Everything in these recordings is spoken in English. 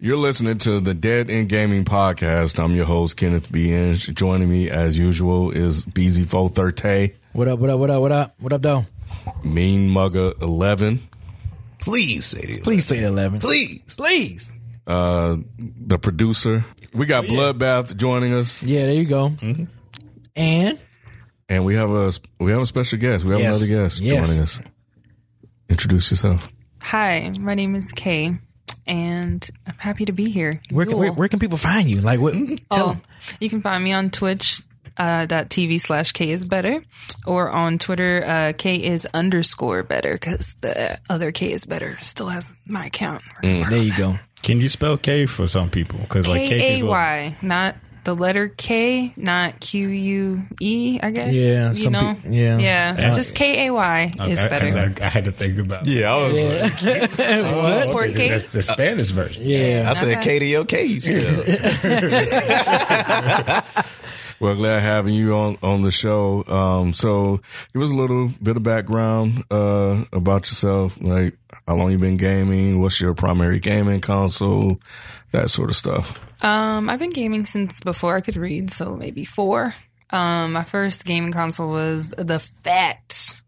You're listening to the Dead End Gaming Podcast. I'm your host, Kenneth B. Inge. Joining me, as usual, is BZ430. What up, what up, what up, what up? What up, though? Mean Mugger 11. Please say the 11. Please say the 11. Please. Please. The producer. We got Bloodbath joining us. Yeah, there you go. Mm-hmm. And we have a special guest. We have another guest joining us. Introduce yourself. Hi, my name is Kay. And I'm happy to be here. Where can people find you? Like, what? Tell them. You can find me on twitch.tv/Kay is better, or on Twitter Kay is_better, because the other Kay is better still has my account. There you go. Can you spell K for some people? Because like K-A-Y, not the letter K, not Q-U-E, I guess. Yeah. You know? Yeah. Just K-A-Y is better. I had to think about it. Yeah, I was like, what? Okay, that's the Spanish version. Yeah. I said K to your K's. Well, glad having you on the show. So give us a little bit of background about yourself, like how long you been gaming, what's your primary gaming console, that sort of stuff. I've been gaming since before I could read, so maybe 4. My first gaming console was the fat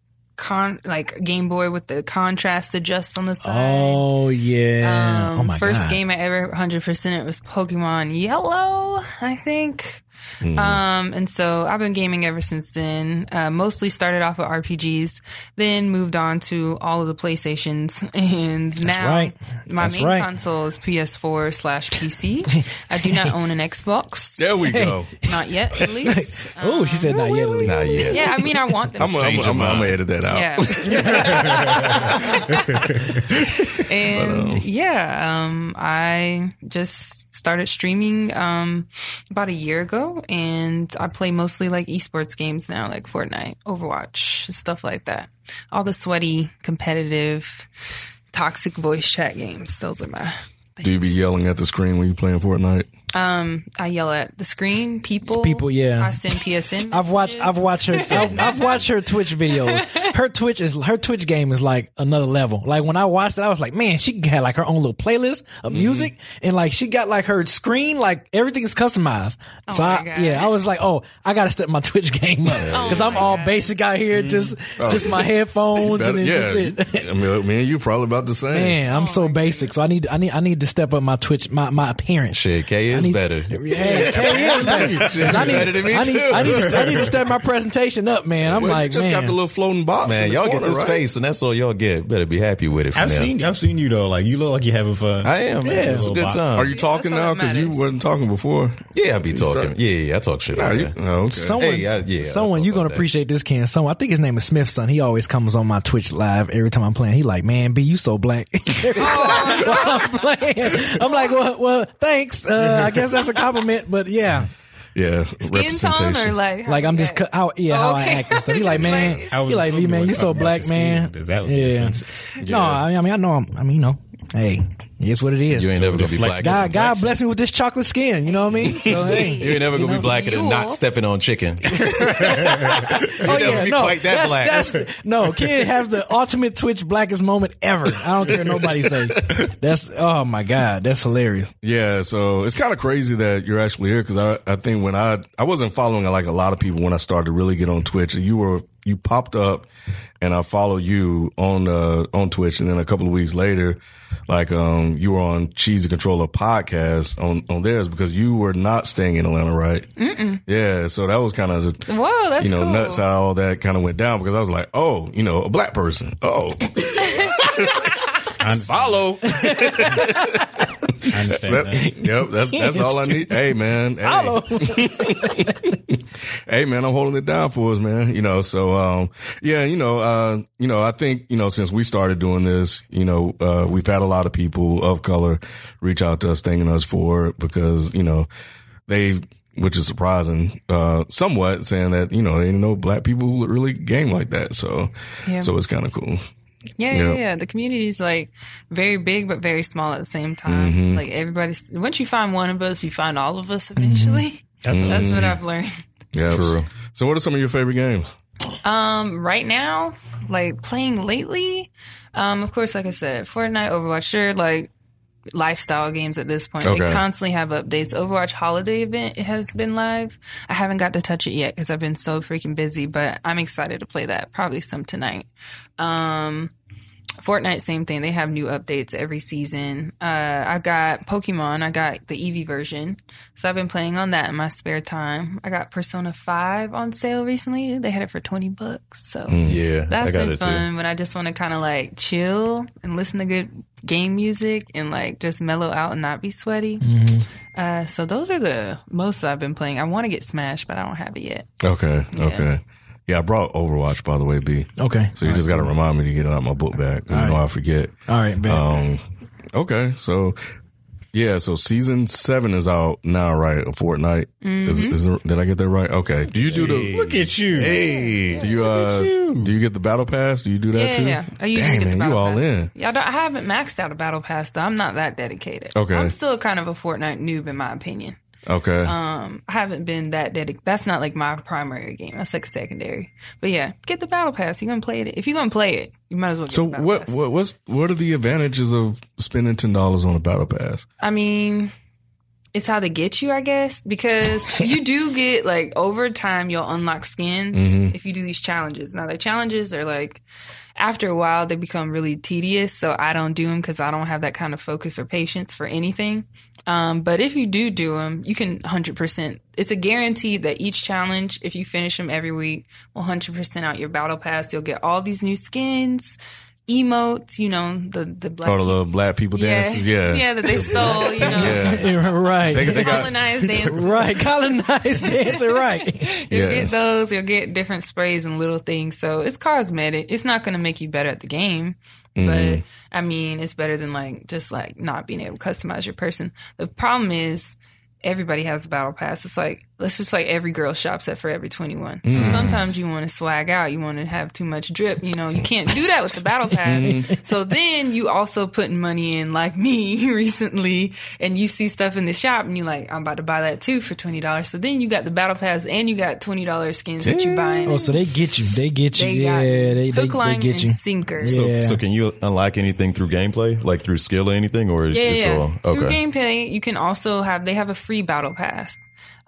Game Boy with the contrast adjust on the side. Oh, yeah. First game I ever 100% was Pokemon Yellow, I think. Mm. And so I've been gaming ever since then. Mostly started off with RPGs, then moved on to all of the PlayStations, and now my main console is PS4/PC. I do not own an Xbox. There we go. Not yet, at least. Oh, she said not yet, at least. Not yet. Yeah, I mean, I want them. I'm gonna edit that out. Yeah. And I just started streaming about a year ago. And I play mostly like esports games now, like Fortnite, Overwatch, stuff like that. All the sweaty, competitive, toxic voice chat games. Those are my things. Do you be yelling at the screen when you playing Fortnite? I yell at the screen, people. Yeah, I send PSN. I've watched her Twitch videos. Her Twitch game is like another level. Like when I watched it, I was like, man, she had like her own little playlist of music, and like she got like her screen, like everything is customized. Oh, so I was like, I gotta step my Twitch game up because I'm all basic out here, just my headphones and that's it. I mean, man, you probably about the same. Man, I'm so basic, so I need to step up my Twitch, my appearance. Shit, Kay is better. Yeah, Kay is better. I need to step my presentation up, man. Got the little floating box. Man, y'all corner, get this face, and that's all y'all get. Better be happy with it. I've seen you though. Like you look like you're having fun. I am. Man. It's a good time. Are you talking now? Because you weren't talking before. Yeah, I be talking. Yeah, I talk shit. Someone you're gonna appreciate this, Ken. Someone, I think his name is Smith's son. He always comes on my Twitch live every time I'm playing. He like, man, B, you so black. I'm playing. I'm like, well, thanks. I guess that's a compliment, but yeah. Skin tone or like I'm just how I act and stuff. He's like, man, you so black, man. Does that look offensive? No, I mean, hey, it's what it is. You ain't never gonna be black. God bless me with this chocolate skin. You know what I mean? So, hey, you ain't never gonna be blacker than not stepping on chicken. You never be quite that black. No, Kid has the ultimate Twitch blackest moment ever. I don't care what nobody say. That's my God, that's hilarious. Yeah, so it's kind of crazy that you're actually here because I think when I wasn't following like a lot of people when I started to really get on Twitch, and you popped up, and I followed you on Twitch, and then a couple of weeks later, like you were on Cheesy Controller podcast on theirs because you were not staying in Atlanta, right? Mm-mm. Yeah, so that was kind of cool. Nuts how all that kind of went down because I was like, a black person. Follow. I understand that. Yep, that's all I need. Hey, man. Hey. Hey, man, I'm holding it down for us, man. You know, so, yeah, you know, I think, you know, since we started doing this, you know, we've had a lot of people of color reach out to us, thanking us for it because, you know, they, which is surprising, somewhat saying that, you know, there ain't no black people who really game like that. So, yeah. So it's kind of cool. Yeah, yep. Yeah. The community is like very big, but very small at the same time. Mm-hmm. Like everybody's, once you find one of us, you find all of us eventually. Mm-hmm. That's what I've learned. Yeah, for real. So what are some of your favorite games? Right now, like playing lately, of course, like I said, Fortnite, Overwatch, sure, like lifestyle games at this point. Okay. They constantly have updates. Overwatch holiday event has been live. I haven't got to touch it yet because I've been so freaking busy, but I'm excited to play that. Probably some tonight. Fortnite, same thing. They have new updates every season. I got Pokemon. I got the Eevee version. So I've been playing on that in my spare time. I got Persona 5 on sale recently. They had it for $20. So yeah, that's been fun too. When I just want to kind of like chill and listen to good game music and like just mellow out and not be sweaty. Mm-hmm. So those are the most I've been playing. I want to get Smash, but I don't have it yet. Okay. Yeah. Okay. Yeah, I brought Overwatch, by the way, B. Okay. So you all just got to remind me to get it out of my book bag. You know, I forget. All right, man. Okay. So, yeah, so season 7 is out now, right? Fortnite. Mm-hmm. Did I get that right? Okay. Do you do the. Look at you. Hey. Do you get the battle pass? Do you do that too? Yeah. I usually get the battle pass. You all in. Yeah, I haven't maxed out a battle pass, though. I'm not that dedicated. Okay. I'm still kind of a Fortnite noob, in my opinion. Okay. I haven't been that dedicated. That's not like my primary game. That's like secondary. But yeah, get the battle pass. You're gonna play it. If you're gonna play it, you might as well. Get the battle pass. What are the advantages of spending $10 on a battle pass? I mean, it's how they get you, I guess, because you do get like over time you'll unlock skins if you do these challenges. Now the challenges are like. After a while, they become really tedious, so I don't do them because I don't have that kind of focus or patience for anything. But if you do them, you can 100%. It's a guarantee that each challenge, if you finish them every week, will 100% out your battle pass. You'll get all these new skins, emotes, you know, the black people. Oh, the little black people dances, yeah. Yeah, that they stole, you know. Yeah. Right. They colonized dancing. Right, colonized dancing, right. You'll get those, you'll get different sprays and little things. So it's cosmetic. It's not going to make you better at the game. Mm-hmm. But, I mean, it's better than, like, just, like, not being able to customize your person. The problem is everybody has a battle pass. It's like, let's just like every girl shops at Forever 21. So sometimes you want to swag out. You want to have too much drip. You know, you can't do that with the battle pass. So then you also putting money in like me recently and you see stuff in the shop and you're like, I'm about to buy that too for $20. So then you got the battle pass and you got $20 skins that you're buying. Oh, so they get you. They get you. Hook, line, they get you. And sinker. Yeah. So can you unlock anything through gameplay? Like through skill or anything? Or all, okay. Through gameplay, you can also have, they have a free battle pass.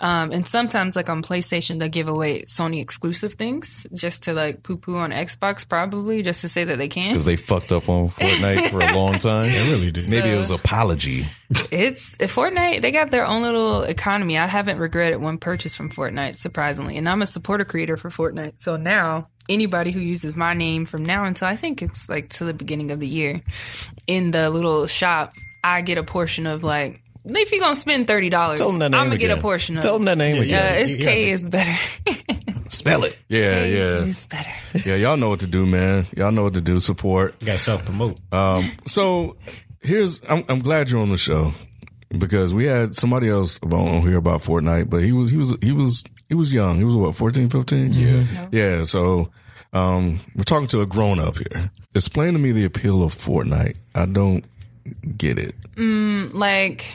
And sometimes, like on PlayStation, they give away Sony exclusive things just to like poo-poo on Xbox, probably just to say that they can. Because they fucked up on Fortnite for a long time. They really did. So, maybe it was an apology. It's Fortnite. They got their own little economy. I haven't regretted one purchase from Fortnite, surprisingly. And I'm a supporter creator for Fortnite. So now anybody who uses my name from now until I think it's like till the beginning of the year in the little shop, I get a portion of like. If you're going to spend $30, I'm going to get a portion of it. Tell them that name again. It's Kay is better. Spell it. Yeah, Kay is better. Yeah, y'all know what to do, man. Y'all know what to do. Support. You got to self-promote. So here's, I'm glad you're on the show because we had somebody else on here about Fortnite, but he was young. He was what, 14, 15? Mm-hmm. Yeah. Yeah. So we're talking to a grown up here. Explain to me the appeal of Fortnite. I don't get it. Like.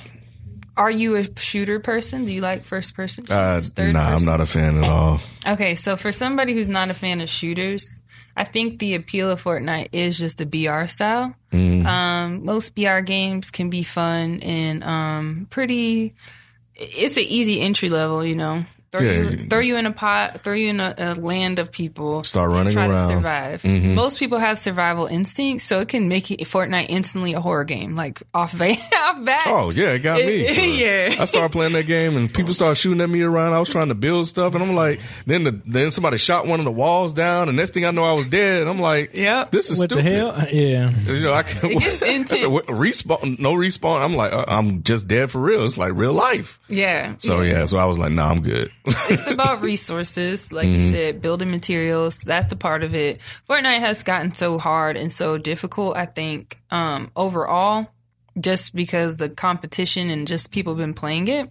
Are you a shooter person? Do you like first person shooters? Nah, I'm not a fan at all. Okay, so for somebody who's not a fan of shooters, I think the appeal of Fortnite is just the BR style. Most BR games can be fun and pretty. It's an easy entry level, you know. Throw you in a land of people. Start running around. Try to survive. Mm-hmm. Most people have survival instincts, so it can make Fortnite instantly a horror game, like off bat. Oh yeah, it got me. Yeah, I started playing that game and people started shooting at me around. I was trying to build stuff, and I'm like, then somebody shot one of the walls down, and next thing I know, I was dead. And I'm like, yeah, this is what stupid. The hell? Yeah, you know, I can't. It gets intense. Respawn, no respawn. I'm like, I'm just dead for real. It's like real life. Yeah. So yeah, so I was like, nah, I'm good. It's about resources, like you said, building materials. That's a part of it. Fortnite has gotten so hard and so difficult, I think, overall, just because the competition and just people have been playing it.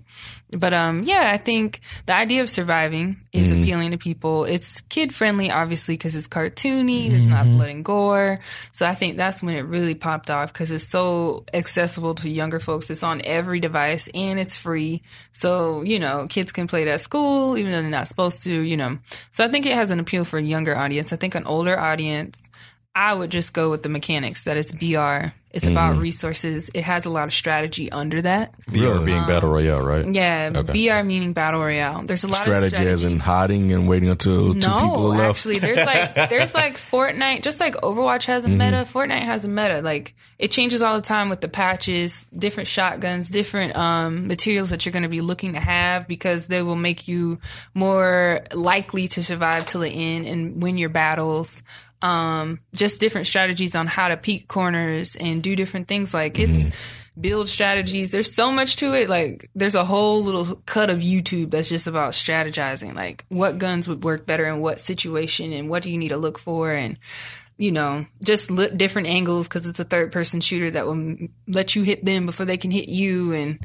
But yeah, I think the idea of surviving is appealing to people. It's kid-friendly, obviously, because it's cartoony. There's not blood and gore. So I think that's when it really popped off, because it's so accessible to younger folks. It's on every device, and it's free. So, you know, kids can play it at school, even though they're not supposed to, you know. So I think it has an appeal for a younger audience. I think an older audience, I would just go with the mechanics that it's VR. It's about resources. It has a lot of strategy under that. VR being Battle Royale, right? Yeah, okay. BR meaning Battle Royale. There's a lot of strategy. As in hiding and waiting until two people are left. Actually, there's like Fortnite, just like Overwatch has a meta, Fortnite has a meta. Like, it changes all the time with the patches, different shotguns, different materials that you're going to be looking to have, because they will make you more likely to survive till the end and win your battles. Just different strategies on how to peek corners and do different things. Like, it's build strategies. There's so much to it. Like, there's a whole little cut of YouTube that's just about strategizing. Like, what guns would work better in what situation, and what do you need to look for, and, you know, just different angles, because it's a third-person shooter that will let you hit them before they can hit you. And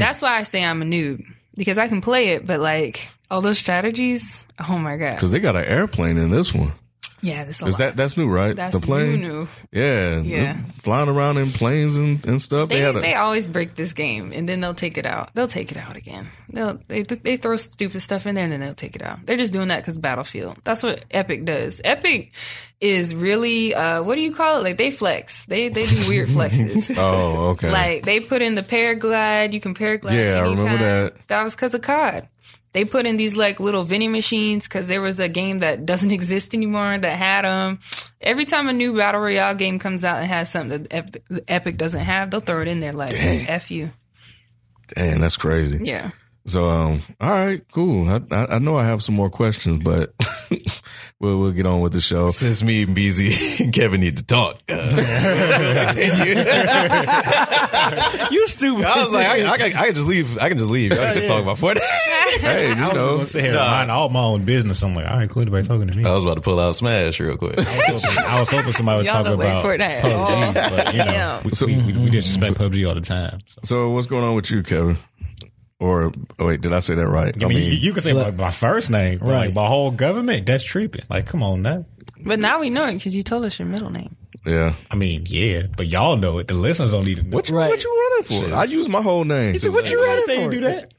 that's why I say I'm a noob, because I can play it, but, like, all those strategies, oh, my God. Because they got an airplane in this one. Yeah, that's a lot. That's new, right? That's the plane? New. Yeah. Flying around in planes and stuff. They always break this game, and then they'll take it out. They'll take it out again. They throw stupid stuff in there, and then they'll take it out. They're just doing that because Battlefield. That's what Epic does. Epic is really, what do you call it? Like, they flex. They do weird flexes. Oh, okay. Like, they put in the paraglide. You can paraglide anytime. I remember that. That was because of COD. They put in these, like, little vending machines, because there was a game that doesn't exist anymore that had them. Every time a new Battle Royale game comes out and has something that Epic doesn't have, they'll throw it in there like, F you. Dang, that's crazy. Yeah. So, all right, cool. I know I have some more questions, but we'll get on with the show. Since me and BZ and Kevin need to talk. You stupid. I was like, I can just leave. I can just leave. I can just talk about Fortnite. Hey, you know. I was going to sit here and mind all my own business. I'm like, all right, cool, everybody talking to me. I was about to pull out Smash real quick. I was hoping somebody would talk about PUBG, but, you know, we disrespect PUBG all the time. So what's going on with you, Kevin? Or, wait, did I say that right? I mean, you can say my first name, right? Like, my whole government, that's tripping. Like, come on now. But now we know it because you told us your middle name. Yeah. I mean, yeah, but y'all know it. The listeners don't need to know. What you running for? Jeez. I use my whole name. He said, what you running for? You do that?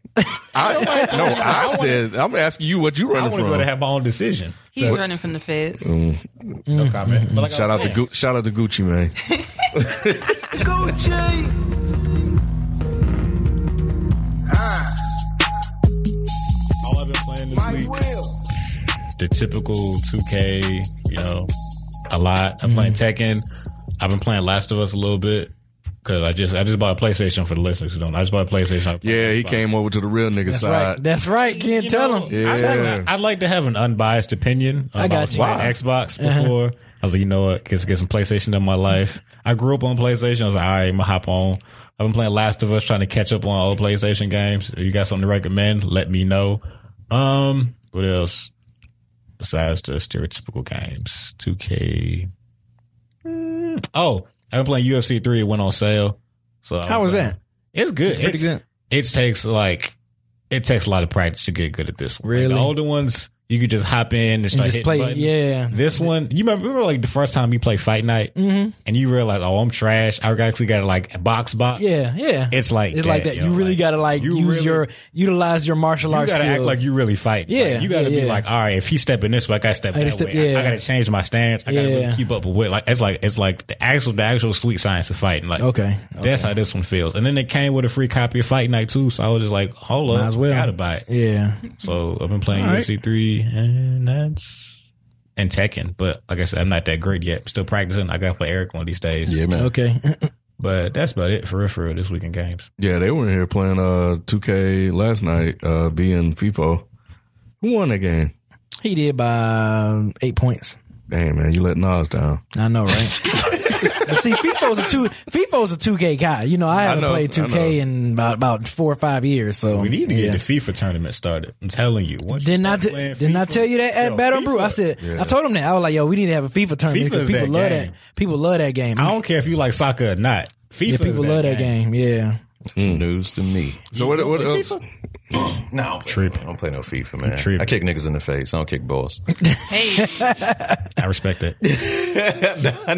I'm asking you what you running for. I want to go to have my own decision. He's running from the feds. No comment. But like shout out to Gucci, man. Gucci! All I've been playing this week, the typical 2K, you know, a lot. I'm playing Tekken. I've been playing Last of Us a little bit, because I just bought a PlayStation, for the listeners who don't. I just bought a PlayStation. Yeah, he came over to the real nigga side. Right. That's right. Can't tell him. Yeah. I'd like to have an unbiased opinion. I got you. I was playing Xbox before. I was like, you know what? Get some PlayStation in my life. I grew up on PlayStation. I was like, all right, I'm going to hop on. I've been playing Last of Us, trying to catch up on old PlayStation games. If you got something to recommend, let me know. What else besides the stereotypical games? 2K. Oh, I've been playing UFC 3. It went on sale. So how was that? It's good. It's pretty good. It takes a lot of practice to get good at this one. Really? Like, the older ones, you could just hop in and start hitting play, buttons. Yeah. This one, you remember like the first time you played Fight Night, mm-hmm. and you realize, oh, I'm trash. I actually got to like box. Yeah. It's like that. You really got to like utilize your martial arts skills. You got to act like you really fight. Yeah. Like, you got to be like, all right, if he's stepping this way, I got to step that way. Yeah. I got to change my stance. I got to really keep up with what. Like it's like the actual sweet science of fighting. Like okay. That's how this one feels. And then it came with a free copy of Fight Night too, so I was just like, hold up, gotta buy it. Yeah. So I've been playing UFC 3. And Tekken, but like I said, I'm not that great yet. I'm still practicing. I got to play Eric one of these days. Yeah, man. Okay. But that's about it for real this weekend games. Yeah, they were in here playing 2K last night, being FIFO. Who won that game? He did by 8 points. Damn, man, you let Nas down. I know, right? But see, FIFO's a 2K guy. You know, I haven't played 2K in about 4 or 5 years. So we need to get the FIFA tournament started. I'm telling you. Didn't I tell you that at Battle Brew? I said, yeah. I told him that. I was like, yo, we need to have a FIFA tournament because people love that game. I don't care if you like soccer or not. People love that game. Yeah. It's news to me. So what else? No, I don't play no FIFA, man. I kick niggas in the face. I don't kick balls. Hey, I respect it.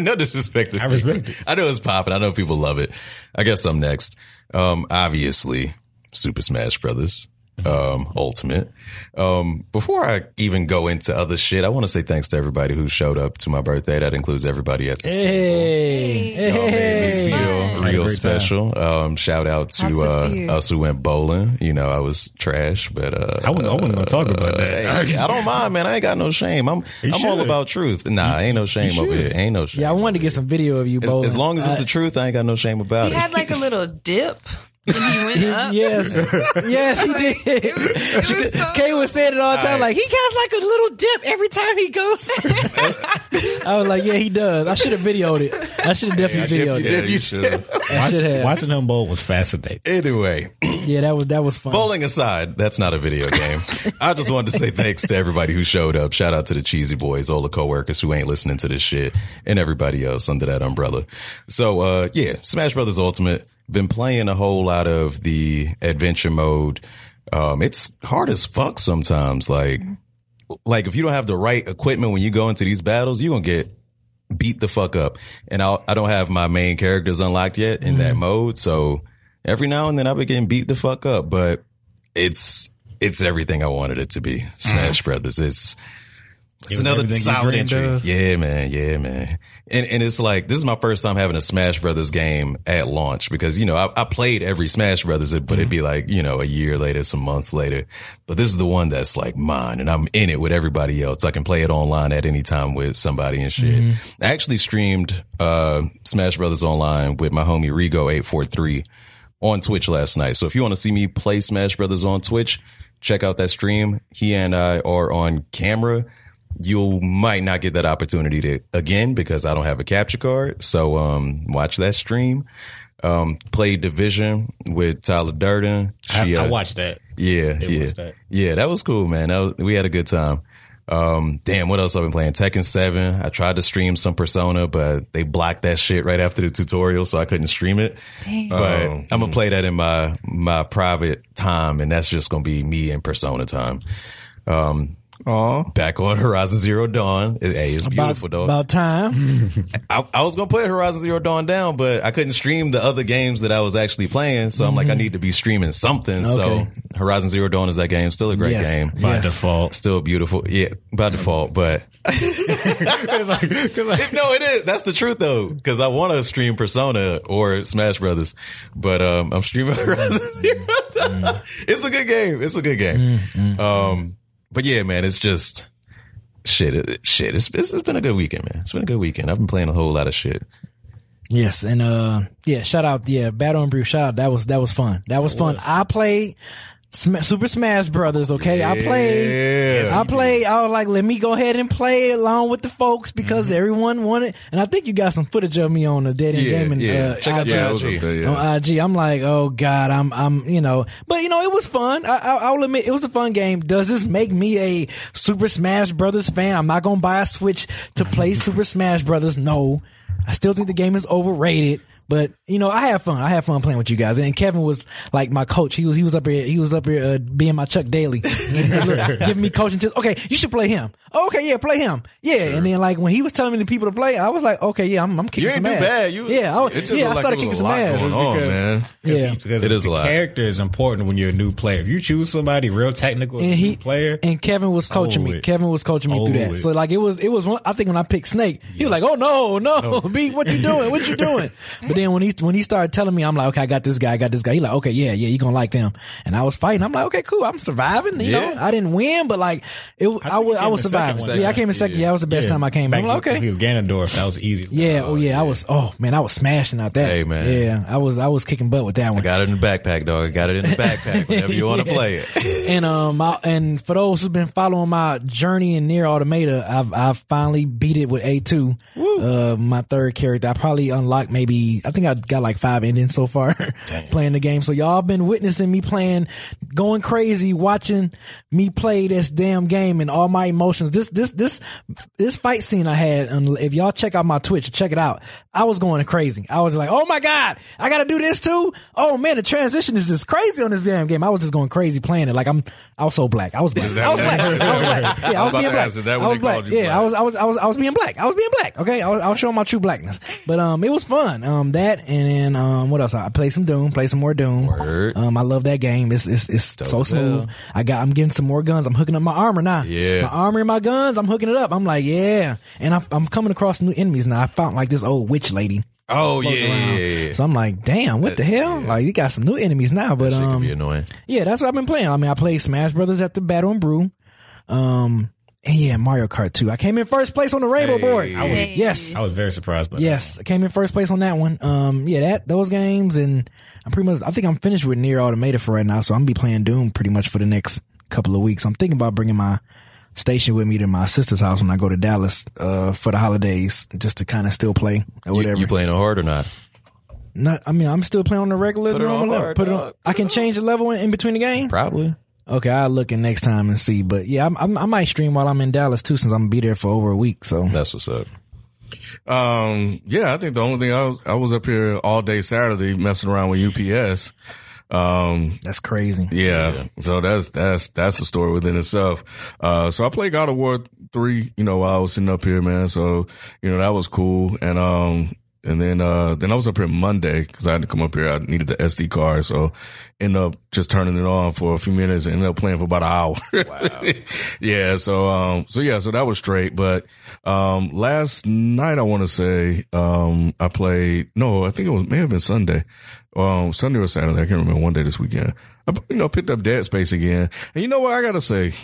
No disrespect. I respect it. I know it's popping. I know people love it. I guess I'm next. Obviously, Super Smash Brothers Ultimate. Before I even go into other shit, I want to say thanks to everybody who showed up to my birthday. That includes everybody at this table. Hey. Y'all made me feel real special. Shout out to us who went bowling. You know, I was trash, but I wasn't gonna talk about that. I don't mind, man. I ain't got no shame. I'm all about truth. Nah, ain't no shame over here. Ain't no shame. Yeah, I wanted to get some video of you bowling. As long as it's the truth, I ain't got no shame about it. You had like a little dip. And he went up. Yes, he did. It was so Kay was saying it all the time, like he has like a little dip every time he goes. I was like, yeah, he does. I should have videoed it. I should have definitely videoed it. You should have. Watching him bowl was fascinating. Anyway, yeah, that was fun. Bowling aside, that's not a video game. I just wanted to say thanks to everybody who showed up. Shout out to the Cheesy Boys, all the coworkers who ain't listening to this shit, and everybody else under that umbrella. So yeah, Smash Brothers Ultimate. Been playing a whole lot of the adventure mode. It's hard as fuck sometimes. Like if you don't have the right equipment when you go into these battles, you're going to get beat the fuck up. And I don't have my main characters unlocked yet in that mode. So every now and then I've been getting beat the fuck up. But it's everything I wanted it to be. Smash Brothers. It's another solid entry. Yeah, man. And it's like, this is my first time having a Smash Brothers game at launch because, you know, I played every Smash Brothers, but it'd be like, you know, a year later, some months later. But this is the one that's like mine and I'm in it with everybody else. I can play it online at any time with somebody and shit. I actually streamed Smash Brothers Online with my homie Rigo843 on Twitch last night. So if you want to see me play Smash Brothers on Twitch, check out that stream. He and I are on camera. You might not get that opportunity again because I don't have a capture card. So watch that stream. Play Division with Tyler Durden. I watched that. Yeah, that was cool, man. We had a good time. Damn, what else I've been playing? Tekken 7. I tried to stream some Persona, but they blocked that shit right after the tutorial, so I couldn't stream it. Dang. But I'm going to play that in my private time, and that's just going to be me and Persona time. Back on Horizon Zero Dawn. Hey, it's beautiful, though. About time. I was going to put Horizon Zero Dawn down, but I couldn't stream the other games that I was actually playing. So I'm like, I need to be streaming something. Okay. So Horizon Zero Dawn is that game. Still a great game. By default. Still beautiful. Yeah, by default. But no, it is. That's the truth, though, because I want to stream Persona or Smash Brothers. But I'm streaming Horizon Zero Dawn. It's a good game. But yeah, man, it's just shit. It's been a good weekend, man. It's been a good weekend. I've been playing a whole lot of shit. Yes, and shout out, Battle and Brew. Shout out, that was fun. That was fun. I played Super Smash Brothers. Okay, yeah. I played. I was like, let me go ahead and play along with the folks because everyone wanted. And I think you got some footage of me on the Dead End Gaming. Check out IG. On IG, I'm like, oh god, I'm, you know. But you know, it was fun. I'll admit, it was a fun game. Does this make me a Super Smash Brothers fan? I'm not gonna buy a Switch to play Super Smash Brothers. No, I still think the game is overrated. But you know, I had fun playing with you guys. And Kevin was like my coach. He was up here. He was up here being my Chuck Daly, giving me coaching tips. Okay, you should play him. Oh, okay, yeah, play him. Yeah, sure. And then like when he was telling me the people to play, I was like, okay, yeah, I'm kicking some ass. You ain't do bad. I started kicking some ass. Because it is a lot. Character is important when you're a new player. If you choose somebody real technical and new player, and Kevin was coaching me. Kevin was coaching me through that. So like it was. I think when I picked Snake, he was like, oh no, B, what you doing? What you doing? But then when he started telling me, I'm like, okay, I got this guy. He like, okay, yeah, you gonna like them. And I was fighting. I'm like, okay, cool, I'm surviving. You know, I didn't win, but like I was surviving. I came in second. Yeah, that was the best time I came. I'm like, okay, he was Ganondorf. That was easy. Yeah, I was. Oh man, I was smashing out that. Hey man, yeah, I was kicking butt with that one. I got it in the backpack, dog. I got it in the backpack. Whenever you want to play it. And and for those who've been following my journey in Nier Automata, I've finally beat it with A2. My third character. I probably unlocked maybe. I think I got like 5 endings so far playing the game. So y'all been witnessing me playing, going crazy, watching me play this damn game and all my emotions. This fight scene I had, if y'all check out my Twitch, check it out. I was going crazy. I was like, oh my God, I got to do this too. Oh man, the transition is just crazy on this damn game. I was just going crazy playing it. Like I was black. Yeah, I was being black. Yeah, I was being black. Okay. I was showing my true blackness, but it was fun. That and then what else? I played some Doom. Play some more Doom. Word. I love that game. It's so smooth. Hell. I'm getting some more guns. I'm hooking up my armor now. Yeah, my armor and my guns. I'm hooking it up. I'm like, yeah. And I'm coming across new enemies now. I found like this old witch lady. Oh yeah. So I'm like, damn, what the hell? Yeah. Like you got some new enemies now, but that shit can be annoying. Yeah, that's what I've been playing. I mean, I played Smash Brothers at the Battle and Brew. And yeah, Mario Kart 2. I came in first place on the Rainbow board. Yes. I was very surprised by that. Yes, I came in first place on that one. Those games, and I think I'm finished with Nier Automata for right now, so I'm going to be playing Doom pretty much for the next couple of weeks. I'm thinking about bringing my station with me to my sister's house when I go to Dallas for the holidays, just to kind of still play or whatever. You playing it hard or not? I'm still playing on the regular normal level. I can change the level in between the game? Probably. Okay, I'll look in next time and see. But yeah, I might stream while I'm in Dallas too, since I'm gonna be there for over a week. So that's what's up. Yeah, I think the only thing I was up here all day Saturday messing around with UPS. That's crazy. Yeah. So that's a story within itself. So I played God of War 3. You know, while I was sitting up here, man. So you know that was cool. And then I was up here Monday because I had to come up here. I needed the SD card, so end up just turning it on for a few minutes and ended up playing for about an hour. Wow. Yeah. So that was straight. But last night I want to say I played. No, I think it may have been Sunday. Sunday or Saturday. I can't remember. One day this weekend. I picked up Dead Space again. And you know what I gotta say.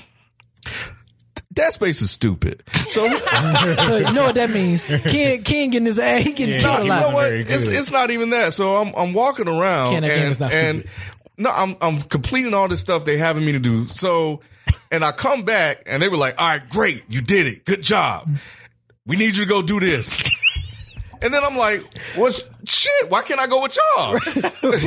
That Space is stupid. So, so you know what that means. Ken getting his ass. He getting killed a lot. You know what? It's not even that. So I'm walking around. Ken, that game is not stupid. No, I'm completing all this stuff they having me to do. So, and I come back and they were like, all right, great. You did it. Good job. We need you to go do this. And then I'm like, what shit? Why can't I go with y'all?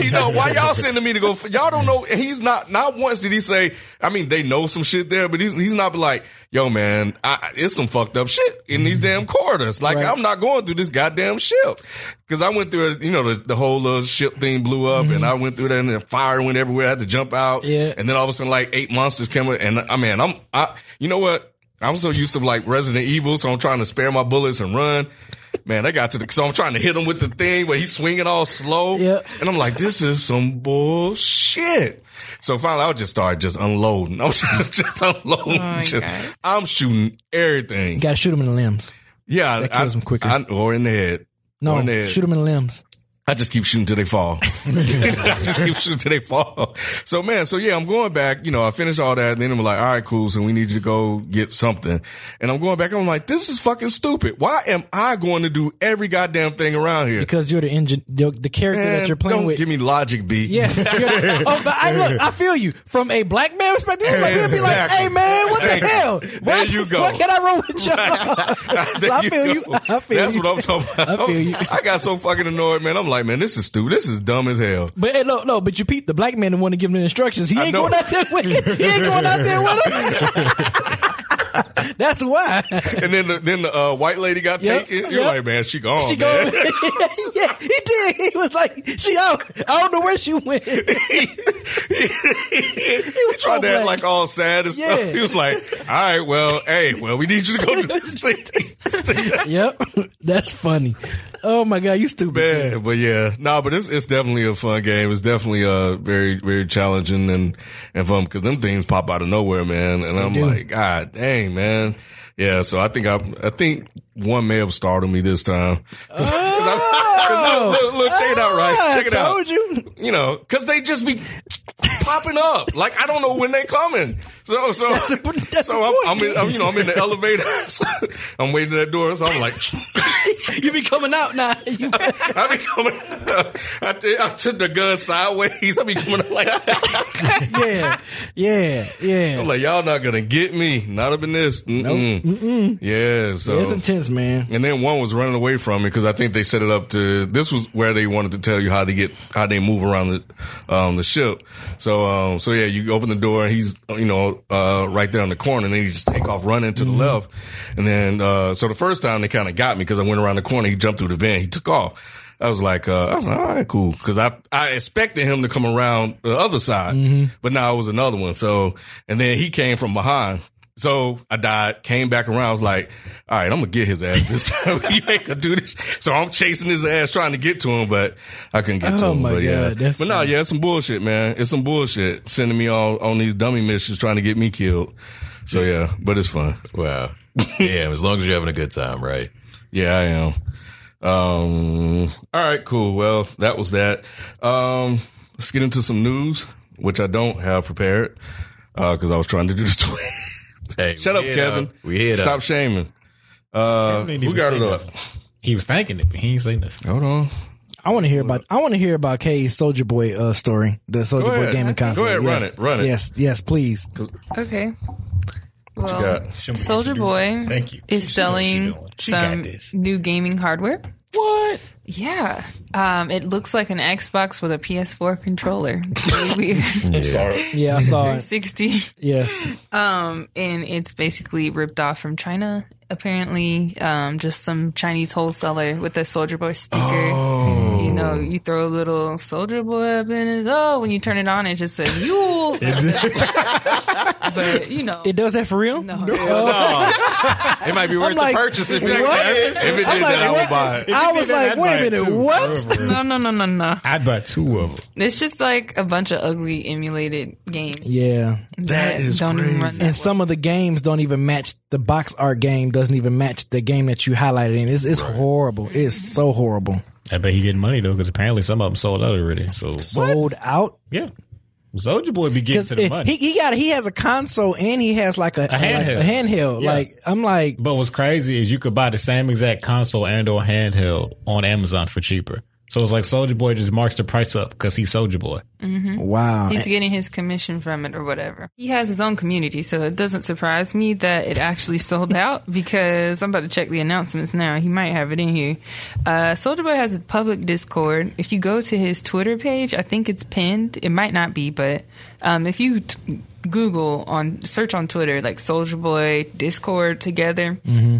You know, why y'all sending me to go? Y'all don't know. And he's not once did he say, I mean, they know some shit there, but he's not like, yo, man, it's some fucked up shit in these damn corridors. Like, right. I'm not going through this goddamn ship. Cause I went through, you know, the whole little ship thing blew up and I went through that and the fire went everywhere. I had to jump out. Yeah. And then all of a sudden, like 8 monsters came up. And you know what? I'm so used to like Resident Evil, so I'm trying to spare my bullets and run. Man, they got to so I'm trying to hit him with the thing where he's swinging all slow. Yep. And I'm like, this is some bullshit. So finally, I'll just start unloading. I'm just unloading. Oh, I'm shooting everything. You got to shoot him in the limbs. Yeah. That kills him quicker. Or in the head. No, shoot him in the limbs. I just keep shooting till they fall. So, man, yeah, I'm going back. You know, I finished all that. And then I'm like, all right, cool. So we need you to go get something. And I'm going back. I'm like, this is fucking stupid. Why am I going to do every goddamn thing around here? Because you're the engine, the character that you're playing with. Don't give me logic, B. Yes. But I feel you. From a black man perspective, he'll be like, hey, man, what the hell? There you go. Why can't I roll with y'all? So I feel you. That's what I'm talking about. I feel you. I got so fucking annoyed, man. I'm like, man, this is stupid. This is dumb as hell. But hey, no, but you peep, the black man the one to give him the instructions. He ain't going out there with him. That's why. And then the white lady got taken. You're like, man, she gone. Yeah, he did. He was like, she out. I don't know where she went. He tried to act like all sad and stuff. He was like, all right, well, hey, well, we need you to go to this thing. Yep, that's funny. Oh my God, you stupid. Man, but yeah, no, but it's definitely a fun game. It's definitely very, very challenging and fun because them things pop out of nowhere, man. And I'm like, God dang, man. Yeah, so I think one may have startled me this time. Look, check it out, right? Check it out. I told you. You know, because they just be popping up. Like, I don't know when they coming. So, I'm in the elevator. I'm waiting at that door. So I'm like, you be coming out now. I be coming out. I took the gun sideways. I be coming out like that. Yeah. I'm like, y'all not going to get me. Not up in this. Mm-mm. Nope. Mm-mm. Yeah, so. It's intense, man. And then one was running away from me because I think they set it up to, this was where they wanted to tell you how they move around the ship. So yeah, you open the door and he's, you know, right there on the corner, and then you just take off running to the left. And then, so the first time they kind of got me because I went around the corner, he jumped through the van, he took off. I was like, all right, cool. Cause I expected him to come around the other side, but now it was another one. So, and then he came from behind. So I died, came back around. I was like, all right, I'm going to get his ass this time. He ain't going to do this. So I'm chasing his ass trying to get to him, but I couldn't get to him. But yeah, it's some bullshit, man. It's some bullshit sending me on these dummy missions trying to get me killed. So yeah, but it's fun. Wow. Yeah, as long as you're having a good time, right? Yeah, I am. All right, cool. Well, that was that. Let's get into some news, which I don't have prepared because I was trying to do this tweet. Hey, shut up, Kevin. Stop shaming. Who got it up? He was thinking it, but he ain't saying nothing. Hold on. I want to hear about Kay's Soulja Boy story. The Soulja Boy gaming console. Go ahead, run it. Yes, please. Okay. Well, Soulja Boy is selling some new gaming hardware. What? Yeah. It looks like an Xbox with a PS4 controller. It's really weird. Yeah, I saw it. 360. Yes. And it's basically ripped off from China, apparently. Just some Chinese wholesaler with a Soulja Boy sticker. Oh. You know, you throw a little Soulja Boy up in it. Oh, when you turn it on, it just says, Yule. But, you know. It does that for real? No. It might be worth the purchase if it did that. I would buy it. I was like, wait a minute, what? No. I'd buy two of them. It's just like a bunch of ugly emulated games. Yeah. That is crazy. And some of the games don't even match. The box art game doesn't even match the game that you highlighted in. It's horrible. It's so horrible. I bet he getting money, though, because apparently some of them sold out already. Sold out? Yeah. Soulja Boy be getting to the money. He has a console and he has like a handheld. Like a handheld. Yeah. But what's crazy is you could buy the same exact console and or handheld on Amazon for cheaper. So it's like Soulja Boy just marks the price up because he's Soulja Boy. Mm-hmm. Wow. He's getting his commission from it or whatever. He has his own community, so it doesn't surprise me that it actually sold out because I'm about to check the announcements now. He might have it in here. Soulja Boy has a public Discord. If you go to his Twitter page, I think it's pinned. It might not be, but if you search on Twitter like Soulja Boy Discord together,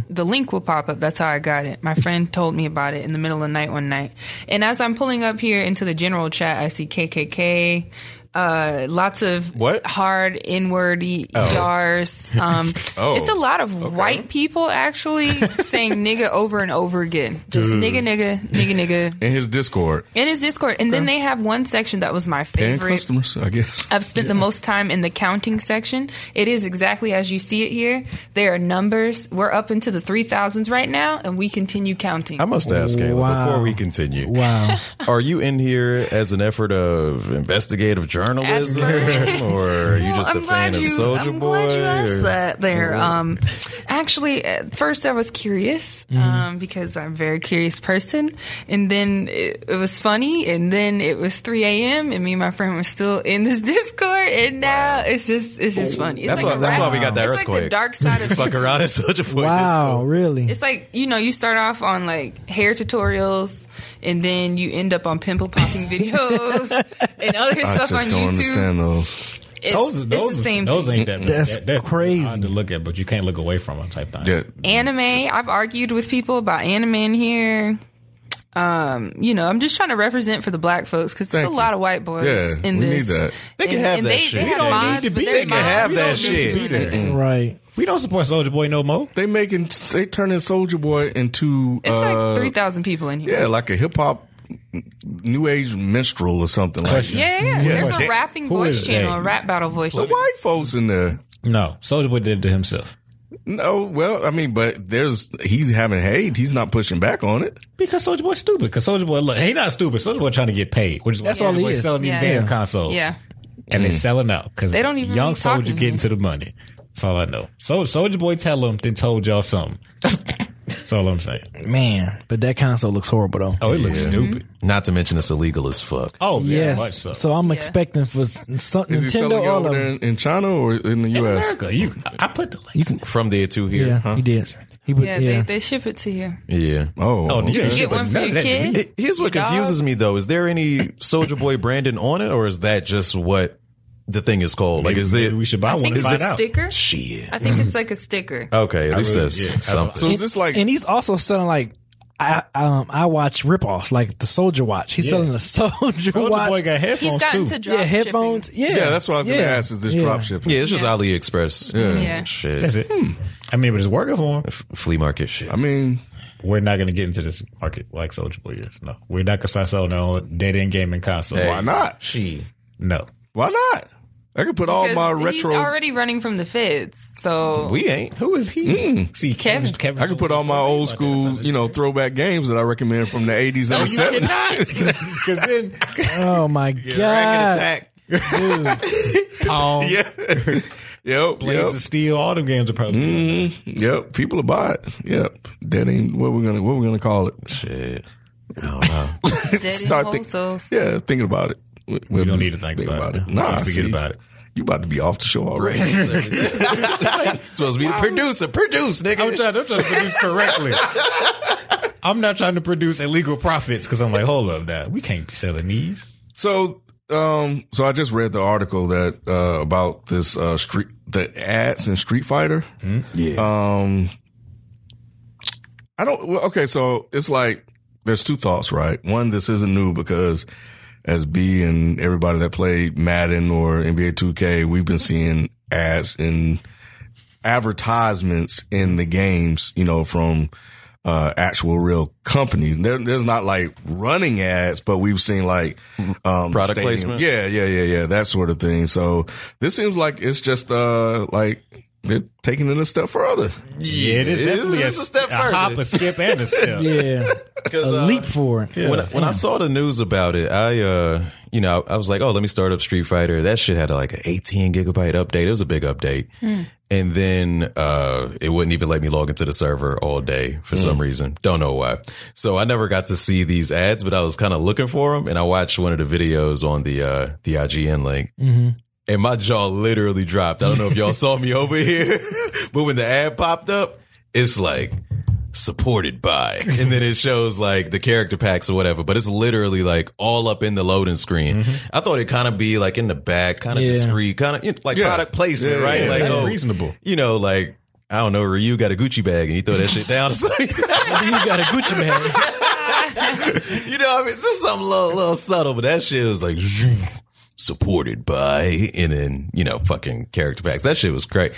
the link will pop up. That's how I got it. My friend told me about it in the middle of the night one night, and as I'm pulling up here into the general chat, I see KKK, lots of hard N-wordy ERs. It's a lot of white people actually saying nigga over and over again. Just nigga. In his Discord. And then they have one section that was my favorite. And customers, I guess. I've spent the most time in the counting section. It is exactly as you see it here. There are numbers. We're up into the 3,000s right now, and we continue counting. I must ask, Kayla, before we continue. Wow. Are you in here as an effort of investigative journalism, or are you just fan of Soulja Boy? I'm glad you asked that there. Actually, at first I was curious because I'm a very curious person, and then it was funny, and then it was 3 a.m. and me and my friend were still in this Discord, and now it's just funny. It's that's why we got that earthquake. It's like the dark side of fuck around in Soulja Boy. Wow, really? It's like, you know, you start off on like hair tutorials, and then you end up on pimple popping videos and other stuff on YouTube. I don't understand those. It's the same those thing. Ain't that that's they're crazy hard to look at, but you can't look away from them type thing. Yeah. Anime, I've argued with people about anime in here. You know, I'm just trying to represent for the black folks because there's a lot of white boys in this. Need that. They can have that shit. They can have that shit. Right. We don't support Soulja Boy no more. They making they turning Soulja Boy into it's like 3,000 people in here. Yeah, like a hip hop new age minstrel or something like that. Yeah. There's a rapping voice channel, a rap battle voice channel. The white folks in there. No, Soulja Boy did it to himself. No, well, I mean, but he's having hate. He's not pushing back on it. Because Soulja Boy's stupid. Because Soulja Boy, look, he's not stupid. Soulja Boy trying to get paid, which is why Soulja Boy's selling these damn consoles. Yeah. And they're selling out because they don't even young Soulja getting to the money. That's all I know. So Soulja Boy tell them, then told y'all something. That's all I'm saying. Man, but that console looks horrible, though. Oh, it looks stupid. Mm-hmm. Not to mention it's illegal as fuck. Oh, yes. Much so I'm expecting for something. Is Nintendo it over there in China or in the U.S.? America. I put the link from there to here. Yeah, huh? He did. They ship it to here. Yeah. Oh, you can get one for your kid? Here's what confuses me, though. Is there any Soulja Boy branding on it, or is that just what the thing is called? Like, is it? We should buy one. Is it a sticker? Shit. I think it's like a sticker. Okay, at least that's something. So is this like? And he's also selling like I watch ripoffs, like the Soulja Watch. He's selling the Soulja Watch. Boy got headphones. He's gotten to drop headphones. Shipping. Yeah, that's what I'm gonna ask. Is this drop shipping? Yeah, it's just AliExpress. Yeah, shit. That's it. I mean, but it's working for him. Flea market shit. I mean, we're not going to get into this market like Soulja Boy is. No, we're not going to start selling our own dead end gaming console. Why not? Why not? I could put all my retro. He's already running from the feds, so we ain't. Who is he? See, Kevin. I could put all my old school, throwback games that I recommend from the 80s and the 70s. Because then, oh my god, dude. Yep. Blades of Steel, all them games are probably. Yep. People will buy it. Yep. That ain't what we're gonna call it. Shit. I don't know. Start thinking about it. We don't need to think about it. Nah, forget about it. You about to be off the show already. Supposed to be the producer. Produce, nigga. I'm trying to produce correctly. I'm not trying to produce illegal profits because I'm like, hold up, now we can't be selling these. So I just read the article that about this the ads in Street Fighter. Yeah. So it's like there's two thoughts, right? One, this isn't new because as B and everybody that played Madden or NBA 2K, we've been seeing ads and advertisements in the games, from actual real companies. There's not like running ads, but we've seen like product placement. Yeah, that sort of thing. So this seems like it's just like they're taking it a step further. Yeah, it is definitely a step further. A hop, a skip, and a step. Yeah. A leap forward. Yeah. When I saw the news about it, I was like, oh, let me start up Street Fighter. That shit had like an 18 gigabyte update. It was a big update. And then it wouldn't even let me log into the server all day for some reason. Don't know why. So I never got to see these ads, but I was kind of looking for them. And I watched one of the videos on the IGN link. Mm-hmm. And my jaw literally dropped. I don't know if y'all saw me over here, but when the ad popped up, it's like supported by, and then it shows like the character packs or whatever, but it's literally like all up in the loading screen. Mm-hmm. I thought it kind of be like in the back, kind of discreet, kind of like product placement, right? Yeah, like reasonable, like I don't know, Ryu got a Gucci bag and he throw that shit down. It's like, Ryu got a Gucci bag. I mean, it's just something a little subtle, but that shit was like. Supported by, and then fucking character packs. That shit was crazy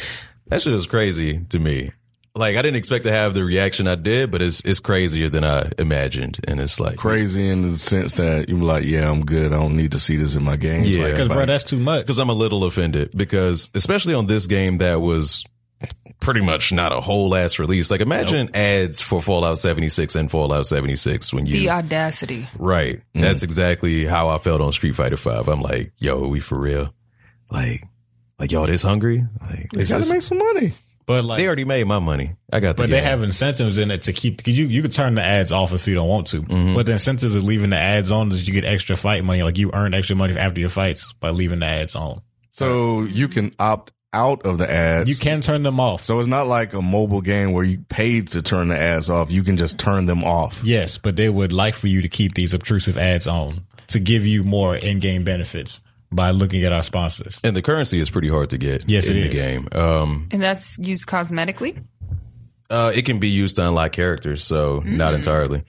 to me. Like I didn't expect to have the reaction I did, but it's crazier than I imagined, and it's like crazy in the sense that you're like, yeah, I'm good. I don't need to see this in my game. Yeah, because bro, that's too much. Because I'm a little offended because especially on this game that was pretty much not a whole ass release. Like imagine ads for Fallout 76 and Fallout 76 when the audacity. Right. Mm-hmm. That's exactly how I felt on Street Fighter 5. I'm like, yo, are we for real? Like y'all this hungry? Like you gotta make some money. But like they already made my money. I got that. But they have incentives in it to keep cause you can turn the ads off if you don't want to. Mm-hmm. But the incentives of leaving the ads on is you get extra fight money. Like you earn extra money after your fights by leaving the ads on. So you can opt out of the ads. You can turn them off. So it's not like a mobile game where you paid to turn the ads off. You can just turn them off. Yes, but they would like for you to keep these obtrusive ads on to give you more in-game benefits. by looking at our sponsors. And the currency is pretty hard to get in the game. And that's used cosmetically? It can be used to unlock characters, so not entirely.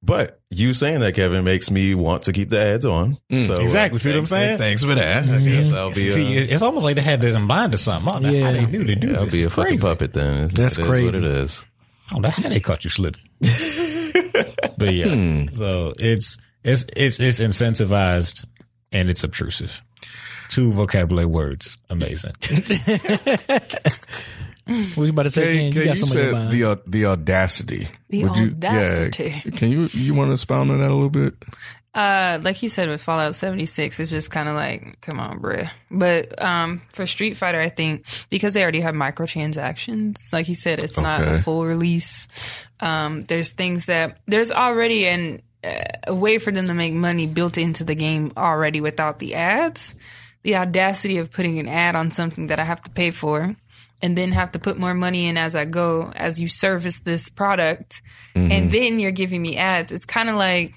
But you saying that, Kevin, makes me want to keep the ads on. So, exactly. See what I'm saying? Thanks for that. It's almost like they had this in mind or something. I don't know how they do. They do this. I'll be a fucking puppet then. That's crazy. That's what it is. I don't know how they caught you slipping. But yeah, so it's incentivized and it's obtrusive. Two vocabulary words. Amazing. What were you about to say? You said the audacity. Yeah, can you want to expound on that a little bit? Like he said with Fallout 76, it's just kind of like, come on, bruh. But for Street Fighter, I think because they already have microtransactions, like he said, it's not a full release. There's things that there's already a way for them to make money built into the game already without the ads. The audacity of putting an ad on something that I have to pay for and then have to put more money in as I go, as you service this product, and then you're giving me ads. It's kind of like,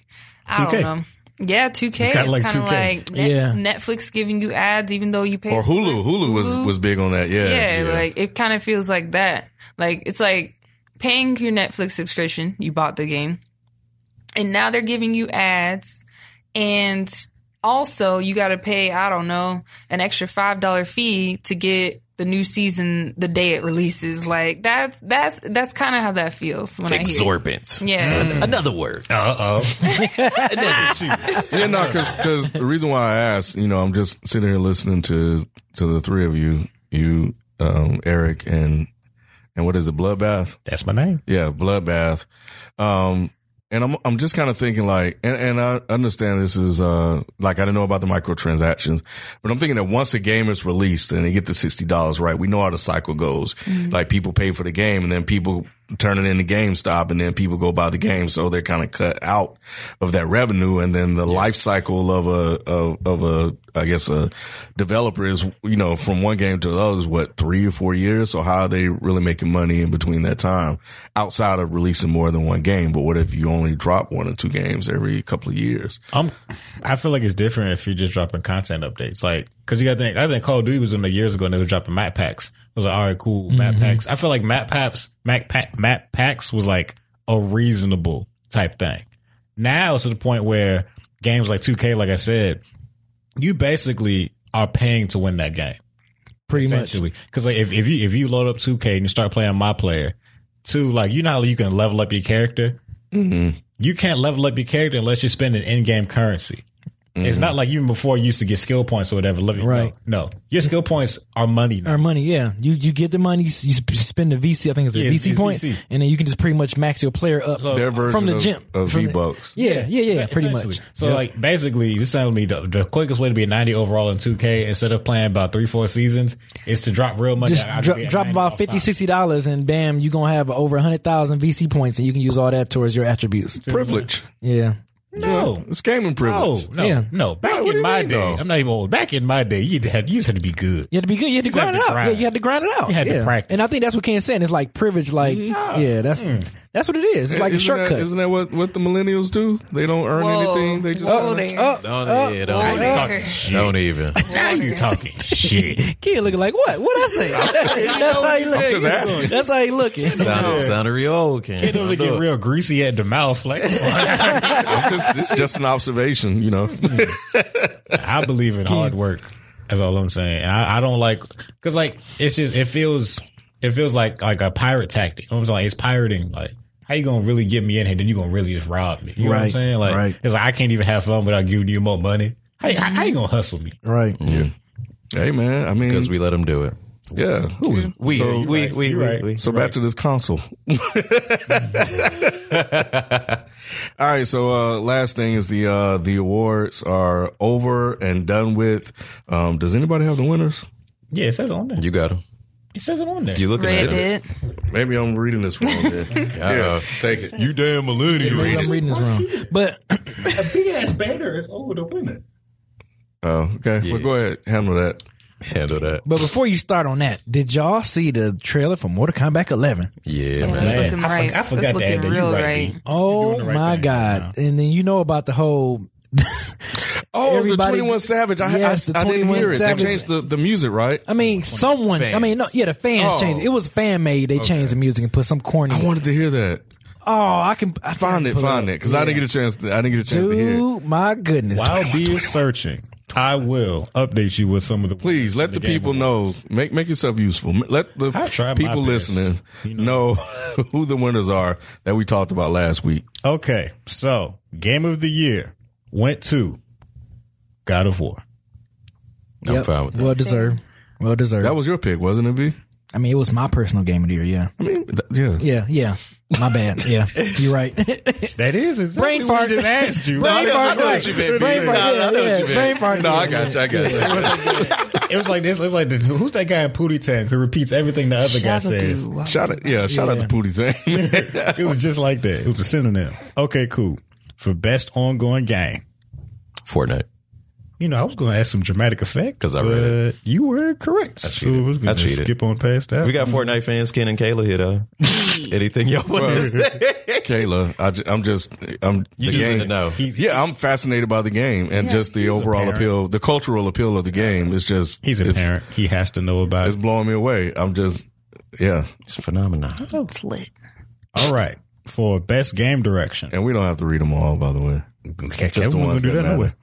I 2K. Don't know. Yeah, 2K. It's kind of like, Netflix giving you ads even though you pay. Or Hulu. Hulu was big on that, yeah. Like it kind of feels like that. Like it's like paying your Netflix subscription, you bought the game, and now they're giving you ads, and also you got to pay, I don't know, an extra $5 fee to get the new season the day it releases. Like that's kind of how that feels when exorbitant. I hear it. Yeah, another word. Because the reason why I asked, I'm just sitting here listening to the three of you, Eric, and what is it, Bloodbath? That's my name. Yeah, Bloodbath. And I'm just kind of thinking like, and I understand this is, like I don't know about the microtransactions, but I'm thinking that once a game is released and they get the $60, right? We know how the cycle goes. Like people pay for the game and then people turn it into GameStop and then people go buy the game. So they're kind of cut out of that revenue. And then the life cycle of a developer is, from one game to the other is what, 3 or 4 years. So how are they really making money in between that time outside of releasing more than one game? But what if you only drop 1 or 2 games every couple of years? I feel like it's different if you're just dropping content updates. Like, cause you gotta think, I think Call of Duty was in the years ago and they were dropping map packs. I was like, all right, cool, map packs. I feel like map packs was like a reasonable type thing. Now it's to the point where games like 2K, like I said, you basically are paying to win that game, pretty much. Because like if you load up 2K and you start playing my player, too, like you know how you can level up your character. Mm-hmm. You can't level up your character unless you're spending in-game currency. Mm-hmm. It's not like even before you used to get skill points or whatever. Right. No. Your skill points are money now. Are money, yeah. You get the money, you spend the VC, I think it's a VC point, and then you can just pretty much max your player up from the gym. Of V-Bucks. Yeah, pretty much. So, like, basically, this sounds to me, the quickest way to be a 90 overall in 2K, instead of playing about 3-4 seasons, is to drop real money. Just drop about $50-$60, and bam, you're going to have over 100,000 VC points, and you can use all that towards your attributes. Privilege. Yeah. No, it's gaming privilege. No. Back in my day, I'm not even old. Back in my day, you had to be good. You had to be good. You had to grind it out. Yeah, you had to grind it out. You had to practice. And I think that's what Ken's saying. It's like privilege. Like, that's what it is. It's like a shortcut. Isn't that what the millennials do? They don't earn anything. They just don't even. Now you talking shit. Kid looking like what? What I say? That's how you look. That's how you looking. Sounded real old. Kid don't get real greasy at the mouth. Like it's just an observation, I believe in hard work. That's all I'm saying. And I don't like because like it's just it feels like a pirate tactic. I'm like it's pirating. Like how you gonna really get me in here? Then you gonna really just rob me? You know what I'm saying? Like it's like I can't even have fun without giving you more money. How you gonna hustle me? Right. Yeah. Hey man, I mean because we let them do it. Yeah. So back to this console. All right. So, last thing is the awards are over and done with. Does anybody have the winners? Yeah, it says it on there. You got them. It says it on there. You looking at it? Maybe I'm reading this wrong. Yeah, take it. You damn millennial. I'm reading this wrong. But a big ass banner is over the winner. Oh, okay. Yeah. Well, go ahead. Handle that. But before you start on that, did y'all see the trailer for Mortal Kombat 11? Yeah, man. I forgot to add that. Right. Oh, my God. Right now. And then you know about the whole... Oh, the 21 Savage. I didn't hear it. Savage. They changed the music, right? I mean, the fans changed it. It was fan made. They changed the music and put some corny. I wanted to hear that. Oh, I can find it because I didn't get a chance. To hear it. Dude, my goodness! While be searching, I will update you with some of the. Please let the people know. Make yourself useful. Let the people listening know who the winners are that we talked about last week. Okay, so game of the year went to God of War. I'm fine with that. Well deserved. That was your pick, wasn't it, B? I mean, it was my personal game of the year. Yeah. I mean, yeah. My bad. Yeah, you're right. That is exactly brain fart. What just asked you. Brain fart. No, I got you. It was like this. It's like who's that guy in Pootie Tang who repeats everything the other guy says? Shout out to Pootie Tang. It was just like that. It was a synonym. Okay, cool. For best ongoing game, Fortnite. You know, I was going to add some dramatic effect because I read it. You were correct. I was going to skip on past that. We got Fortnite fans, Ken and Kayla here, though. Anything y'all want to say? Kayla, I'm just in the know. I'm fascinated by the game and just the overall appeal, the cultural appeal of the game. It's just he's a parent. He has to know about it. It's blowing me away. It's a phenomenon. It's lit. All right, for best game direction, and we don't have to read them all, by the way. Just the ones that matter.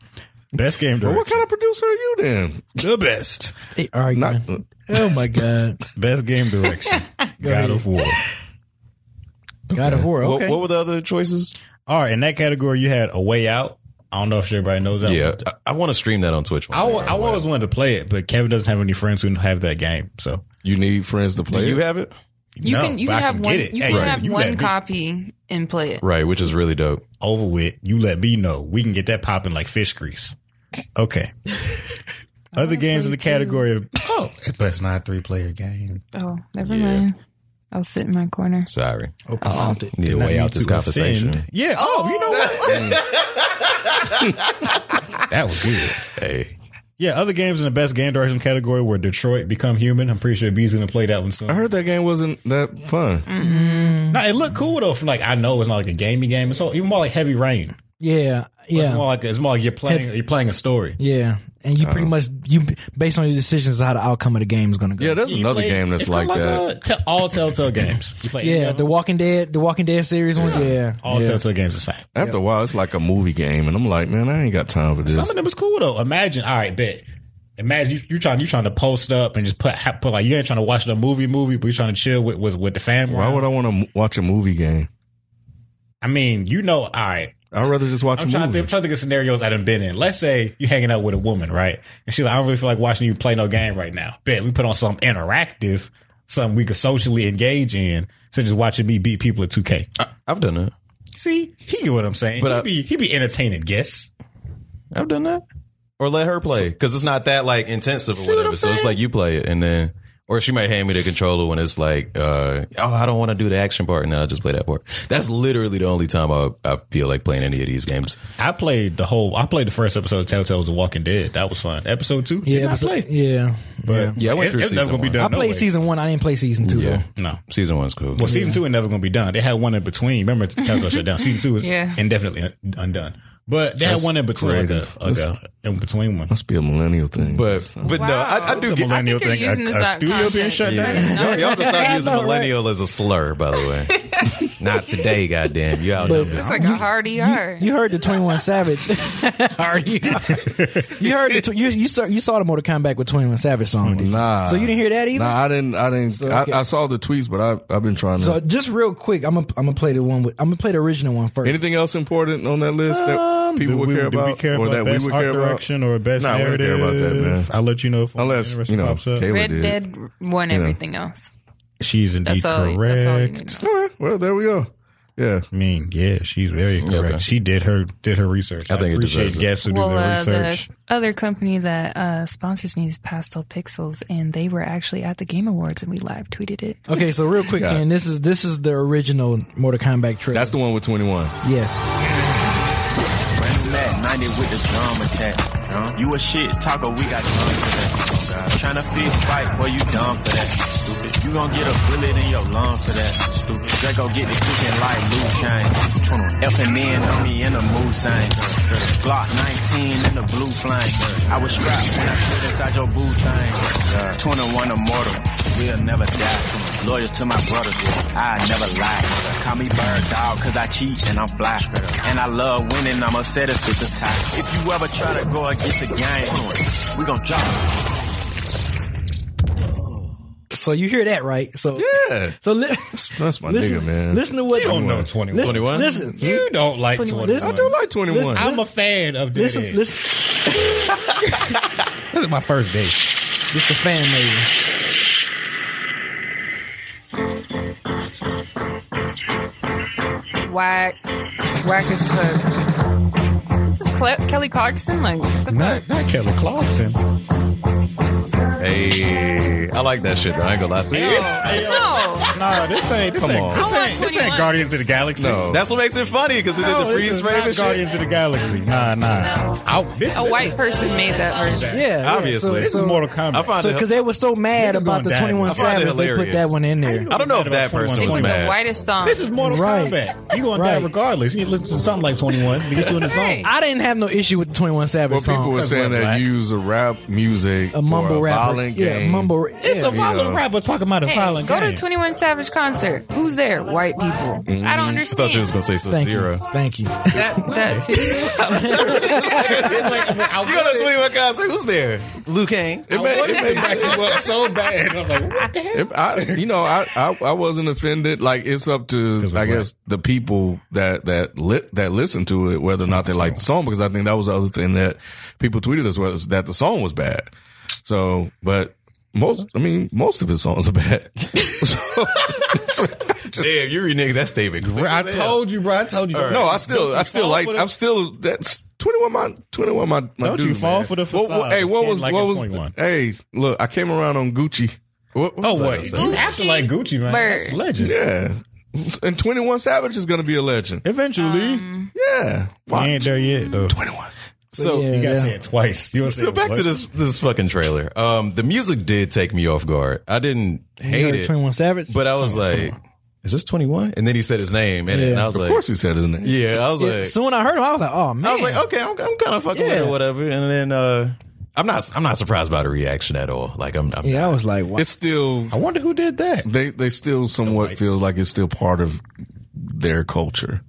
Best game direction. Well, what kind of producer are you then? The best. They are oh my God. Best game direction. God of War. God of War. Okay. What were the other choices? All right. In that category, you had A Way Out. I don't know if everybody knows that. Yeah. I want to stream that on Twitch. I always wanted to play it, but Kevin doesn't have any friends who have that game. So you need friends to play it. Do you have it? You can have one copy and play it. Right, which is really dope. Over with. You let me know. We can get that popping like fish grease. Okay. Other games in the category of that's not a 3-player game. Oh, never mind. I'll sit in my corner. Sorry. Need a way out this conversation. Offend. Yeah. Oh, you know what? That was good. Hey. Yeah, other games in the best game direction category were Detroit Become Human. I'm pretty sure B's going to play that one soon. I heard that game wasn't that fun. Mm-hmm. No, it looked cool, though. From I know it's not like a gamey game. It's even more like Heavy Rain. Yeah. It's more like you're playing a story. Yeah, and you pretty much, based on your decisions, how the outcome of the game is going to go. Yeah, there's another game that's like that. All Telltale games. You play The Walking Dead series one. Yeah. All Telltale games are the same. After a while, it's like a movie game, and I'm like, man, I ain't got time for this. Some of them is cool, though. Imagine you're trying to post up and just put like you ain't trying to watch the movie, but you're trying to chill with the family. Why would I want to watch a movie game? I mean, all right. I'd rather just watch a movie. I'm trying to think of scenarios I done been in. Let's say you're hanging out with a woman, right? And she's like, I don't really feel like watching you play no game right now. Bet we put on something interactive, something we could socially engage in, instead of just watching me beat people at 2K. I've done that. See, he knew what I'm saying. But he'd be entertaining guests. I've done that. Or let her play, because it's not that intensive or whatever. So it's like you play it, and then... Or she might hand me the controller when it's like, I don't want to do the action part, and then I'll just play that part. That's literally the only time I feel like playing any of these games. I played the first episode of Telltale's The Walking Dead. That was fun. Episode 2? Yeah, yeah. But yeah, I went through season 1. I played season 1. I didn't play season 2. Yeah. No. Season 1's cool. Well, season 2 ain't never going to be done. They had one in between. Remember, Telltale shut down. Season 2 is indefinitely undone. But they had one in between, in between one. Must be a millennial thing. But no, I do get a millennial thing. A studio being shut down. No, y'all just started using millennial as a slur, by the way. Not today, goddamn. You out there? It's like a hard ER. You heard the 21 Savage. Hard ER. You heard you saw the Mortal Kombat with 21 Savage song. Nah. So you didn't hear that either? Nah, I didn't. I saw the tweets, but I've been trying to. So just real quick, I'm gonna play the one. I'm gonna play the original one first. Anything else important on that list? People would care about best art direction or best narrative. We don't care about that, man. I'll let you know if pops up. Kayla Red Dead won everything else. She's indeed correct. That's all you need to know. All right. Well, there we go. Yeah. I mean, yeah, she's very correct. Okay. She did her research. I think appreciate guests who do their research. The other company that sponsors me is Pastel Pixels, and they were actually at the Game Awards, and we live tweeted it. Okay, so real quick, Ken, this is the original Mortal Kombat trailer. That's the one with 21. Yeah. 90 with the drum attack. You a shit taco, we got done for that. Tryna fit fight, boy, you dumb for that. Stupid. You gon' get a bullet in your lung for that. stupid. Draco get the chicken like blue chain. Elfin men on me in the mood sign. Glock 19 in the blue flank. I was strapped when I stood inside your boo thing. 21 immortal, we'll never die. Loyal to my brothers, I never lie. Call me bird dog, cause I cheat and I'm fly. And I love winning, I'm upset if it's a tie. If you ever try to go against the game, we gon' drop it. So you hear that, right? So yeah. So that's my nigga, man. Listen to what you don't know. 21. 21. Listen, you don't like 21. I do like 21. Listen, I'm a fan of this. Listen. This is my first date. This is the fan lady. Whack as fuck. This is Kelly Clarkson. Like what the fuck? Not Kelly Clarkson. Hey, I like that shit though. I ain't gonna lie to you. No, this ain't Guardians of the Galaxy. No. That's what makes it funny because it did the freeze frame and shit. Guardians of the Galaxy. Nah. A white person made that version. Yeah, obviously. So, this is Mortal Kombat. Because they were so mad about the 21 Savage, they put that one in there. I don't know if that person was mad. The whitest song. This is Mortal Kombat. You gonna die regardless. You listen to something like 21 to get you in the song. I didn't have no issue with the 21 Savage song. Well, people were saying that you use a rap music. A mumble rapper. Yeah, mumble. It's a violent rapper talking about a violent game. Go to 21 Savage concert. Who's there? White people. Mm-hmm. I don't understand. I thought you was going to say Sub-Zero. Thank you. That too. You go to 21 concert. Who's there? Liu Kang. It made you up so bad. I was like, what the hell? I wasn't offended. Like, it's up to, I guess, the people that listen to it, whether or not they like the song, because I think that was the other thing that people tweeted us was that the song was bad. So, but most of his songs are bad. Damn, you reneged that statement. I told you, bro. Right. No, I'm still. That's 21. My don't dude, you fall man. For the facade? What was? Hey, look, I came around on Gucci. What? After like Gucci, man, that's legend. Yeah. And 21 Savage is gonna be a legend eventually. Yeah, watch. We ain't there yet though. 21. So yeah, you gotta say it twice. So back to this fucking trailer. The music did take me off guard. I didn't hate it. 21 Savage, but I was like, "Is this 21?" And then he said his name, and I was like, "Of course he said his name." Yeah, I was like, so when I heard him, I was like, "Oh man!" I was like, "Okay, I'm kind of fucking with it or whatever." And then I'm not surprised by the reaction at all. Like I was like, wow. It's still. I wonder who did that. They still somewhat feel like it's still part of their culture,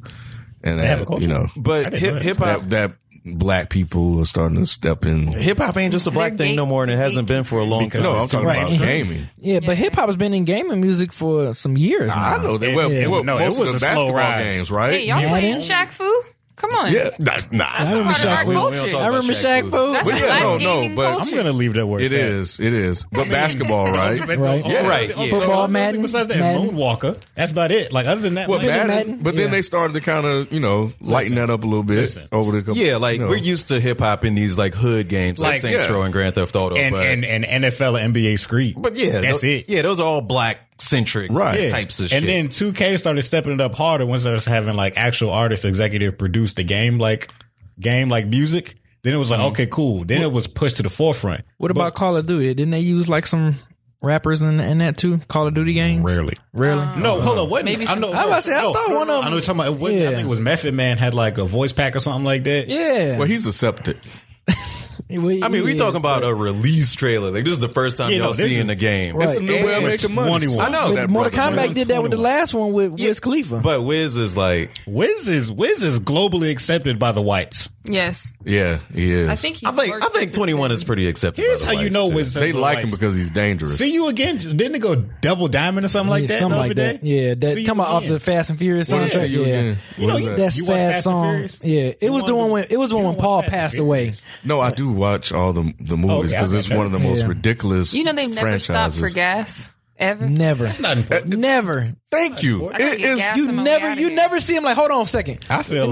and they have a culture? But hip hop that. Black people are starting to step in. Hip hop ain't just a black thing no more, and it hasn't been for a long time. No, I'm talking about gaming. Yeah, but hip hop has been in gaming music for some years. Now. I know that. It was a basketball games, right? Hey, y'all playing Shaq Fu? Come on. Yeah, nah. I remember Shaq Fu. But I'm gonna leave that word. It is. But basketball, right? Right. Yeah, right. Football, Madden. Besides that, Moonwalker. That's about it. Like other than that, Madden. But then they started to kind of lighten that up a little bit over the couple. Yeah, like we're used to hip hop in these like hood games like Saints Row and Grand Theft Auto and NFL and NBA Street. But yeah, that's it. Yeah, those are all black. Centric types of shit. And then 2K started stepping it up harder once they were having like actual artists executive produce the game like music. Then it was like, okay, cool. Then it was pushed to the forefront. What about Call of Duty? Didn't they use like some rappers in that too? Call of Duty games? Rarely. No, hold on. What? Maybe I know. I thought one of them. I know you're talking about. I think it was Method Man had like a voice pack or something like that. Yeah. Well, he's accepted. We talking about a release trailer. Like this is the first time y'all seeing the game. Right. It's a new way of making money. I know that. Mortal Kombat did that with the last one with Wiz Khalifa. But Wiz is globally accepted by the whites. Yes. Yeah, he is. I think 21 is pretty accepted. Here's how you know Wiz. They like him because he's dangerous. See you again. Didn't it go Double Diamond or something like that? Something like that. Yeah, that come off the Fast and Furious. Yeah, that sad song. Yeah, it was the one when Paul passed away. No, I do. Watch all the movies because it's one of the most ridiculous. They've never stopped for gas ever. Never. That's not important. Never. Thank you. It is. You never see him like. Hold on a second. I feel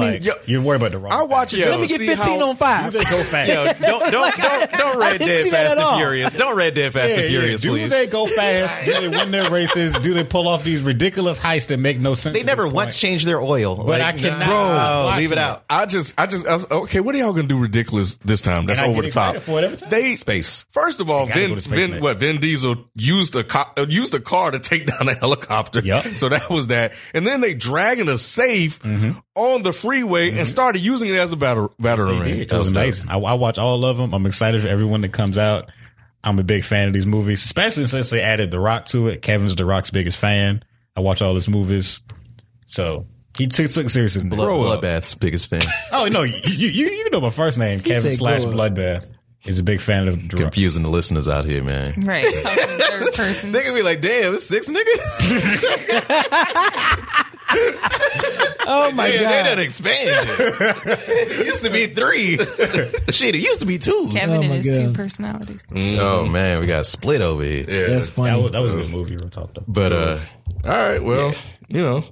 you're worried about the wrong. I watch it. Let me get 15 on 5. You go fast. Don't Red Dead Fast and Furious. Don't Red Dead Fast and Furious. Please. Do they go fast? Do they win their races? Do they pull off these ridiculous heists that make no sense? They never once change their oil. But I cannot leave it out. I was, okay. What are y'all gonna do ridiculous this time? That's over the top. They space. First of all, Vin Diesel used a cop. used a car to take down a helicopter. Yep. So that was that. And then they dragging a safe on the freeway and started using it as a battering ram. It was amazing. I watch all of them. I'm excited for everyone that comes out. I'm a big fan of these movies, especially since they added The Rock to it. Kevin's The Rock's biggest fan. I watch all his movies. So he took it seriously. Bloodbath's biggest fan. Oh, no, you know my first name. Kevin / Bloodbath is a big fan of The Rock. Confusing the listeners out here, man. Right. Third person. They could be like, damn, it's six niggas? Oh my God. They done expanded. It used to be three. Shit, it used to be two. Kevin and his two personalities. Oh man, we got split over here. Yeah. That's funny. That was a good movie we were talking about. But all right, well, you know,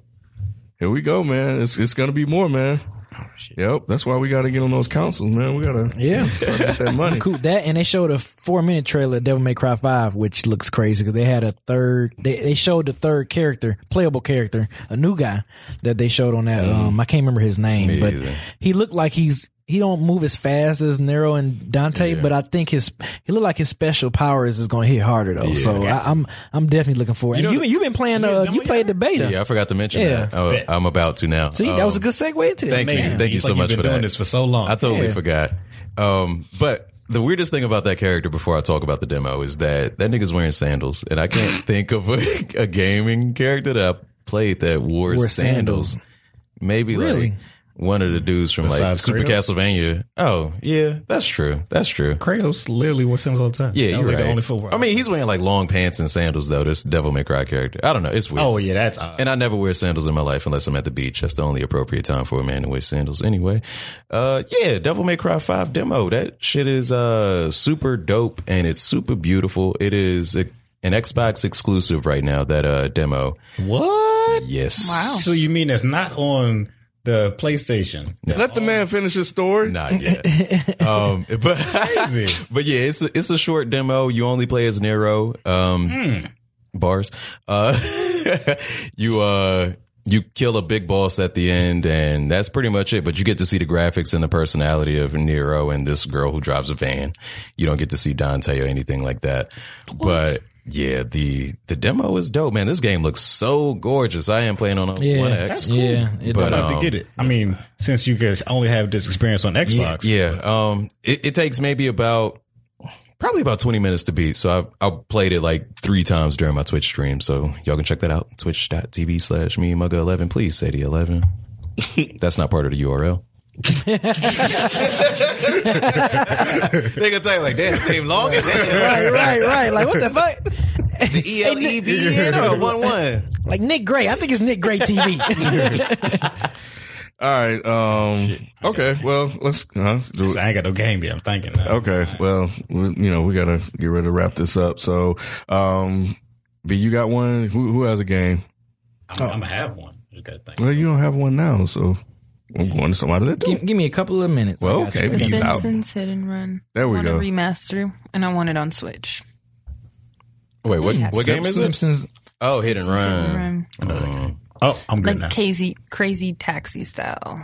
here we go, man. It's gonna be more, man. Oh, shit. Yep, that's why we gotta get on those councils, man. We gotta try to get that money. Cool. That and they showed a 4-minute trailer of Devil May Cry 5, which looks crazy because they had a third. They showed the third character, playable character, a new guy that they showed on that. I can't remember his name, but he looked like he don't move as fast as Nero and Dante, but I think he looked like his special powers is going to hit harder though. Yeah, so I'm definitely looking forward. You've been playing. You played the beta. Yeah, I forgot to mention that. I'm about to now. See, that was a good segue into it. Thank you so much for doing this for so long. I totally forgot. But the weirdest thing about that character before I talk about the demo is that nigga's wearing sandals, and I can't think of a gaming character that I played that wore sandals. Maybe really? One of the dudes from Super Castlevania. Oh, yeah, that's true. That's true. Kratos literally wore sandals all the time. Yeah, you're right. The only footwear. I mean, he's wearing like long pants and sandals though. This Devil May Cry character. I don't know. It's weird. Oh yeah, that's odd. And I never wear sandals in my life unless I'm at the beach. That's the only appropriate time for a man to wear sandals. Anyway, Devil May Cry 5 demo. That shit is super dope and it's super beautiful. It is an Xbox exclusive right now. That demo. What? Yes. Wow. So you mean it's not on the PlayStation. No. Let the man finish his story. Not yet. But yeah, it's a short demo. You only play as Nero. Bars. You kill a big boss at the end, and that's pretty much it. But you get to see the graphics and the personality of Nero and this girl who drives a van. You don't get to see Dante or anything like that. What? But yeah, the demo is dope, man. This game looks so gorgeous. I am playing on a 1X. That's cool. Yeah, but I'd like to get it. I mean, since you guys only have this experience on Xbox. Yeah. It takes maybe probably about 20 minutes to beat. So I played it like 3 times during my Twitch stream. So y'all can check that out. Twitch.tv/MeMugga11. Please say the 11. That's not part of the URL. They gonna tell you like that name long as right like what the fuck the ELEBN or 1-1 like Nick Gray. I think it's Nick Gray TV. Alright okay, well let's do it. I ain't got no game yet. I'm thinking now. Okay, well we gotta get ready to wrap this up. So B, you got one? Who has a game? I'm gonna have one. Well you don't have one now, so I'm going to somebody that do. Give me a couple of minutes. Well, okay. The Simpsons Hit and Run. There we go. I want a remaster, and I want it on Switch. Wait, what game is it? Simpsons. Oh, Hit and Run. Oh, I'm good now. Like crazy taxi style.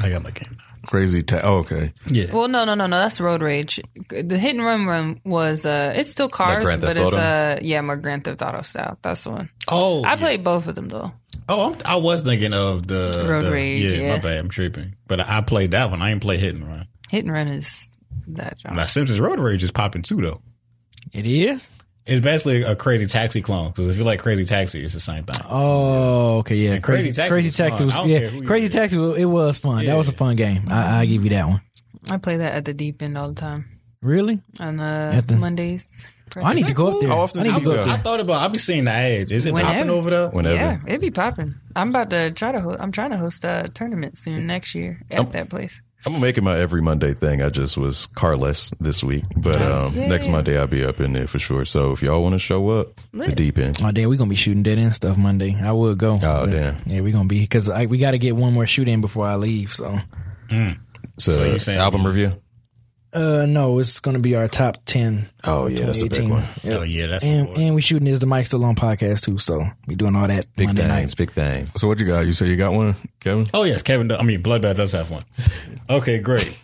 I got my game. Crazy taxi. Oh, okay. Yeah. Well, no. That's Road Rage. The Hit and Run was it's still cars, like but it's more Grand Theft Auto style. That's the one. Oh, I played both of them though. Oh, I was thinking of the Road Rage. Yeah, my bad. I'm tripping. But I played that one. I ain't play Hit and Run. Hit and Run is that genre. Now, Simpsons Road Rage is popping too, though. It is? It's basically a Crazy Taxi clone. Because if you like Crazy Taxi, it's the same thing. Oh, okay, yeah. Crazy Taxi, it was fun. Yeah. That was a fun game. I give you that one. I play that at the deep end all the time. Really? On Mondays. I need to go up there. How often do you go? I thought about. I be seeing the ads. Is it popping over there? Whenever. Yeah, it be popping. I'm about to try to. I'm trying to host a tournament soon next year at that place. I'm making my every Monday thing. I just was carless this week, but next Monday I'll be up in there for sure. So if y'all want to show up, the deep end. Oh damn, we gonna be shooting dead end stuff Monday. I will go. Oh damn. Yeah, we gonna be because we got to get one more shoot in before I leave. So. So you saying album review? No, it's going to be our top 10. Oh, yeah, that's a big one. Yep. Oh, yeah, that's a big one. And we shooting Is the Mic Still On podcast, too, so we doing all that big Monday nights. Big thing. So what you got? You say you got one, Kevin? Oh, yes, Kevin. Bloodbath does have one. Okay, great.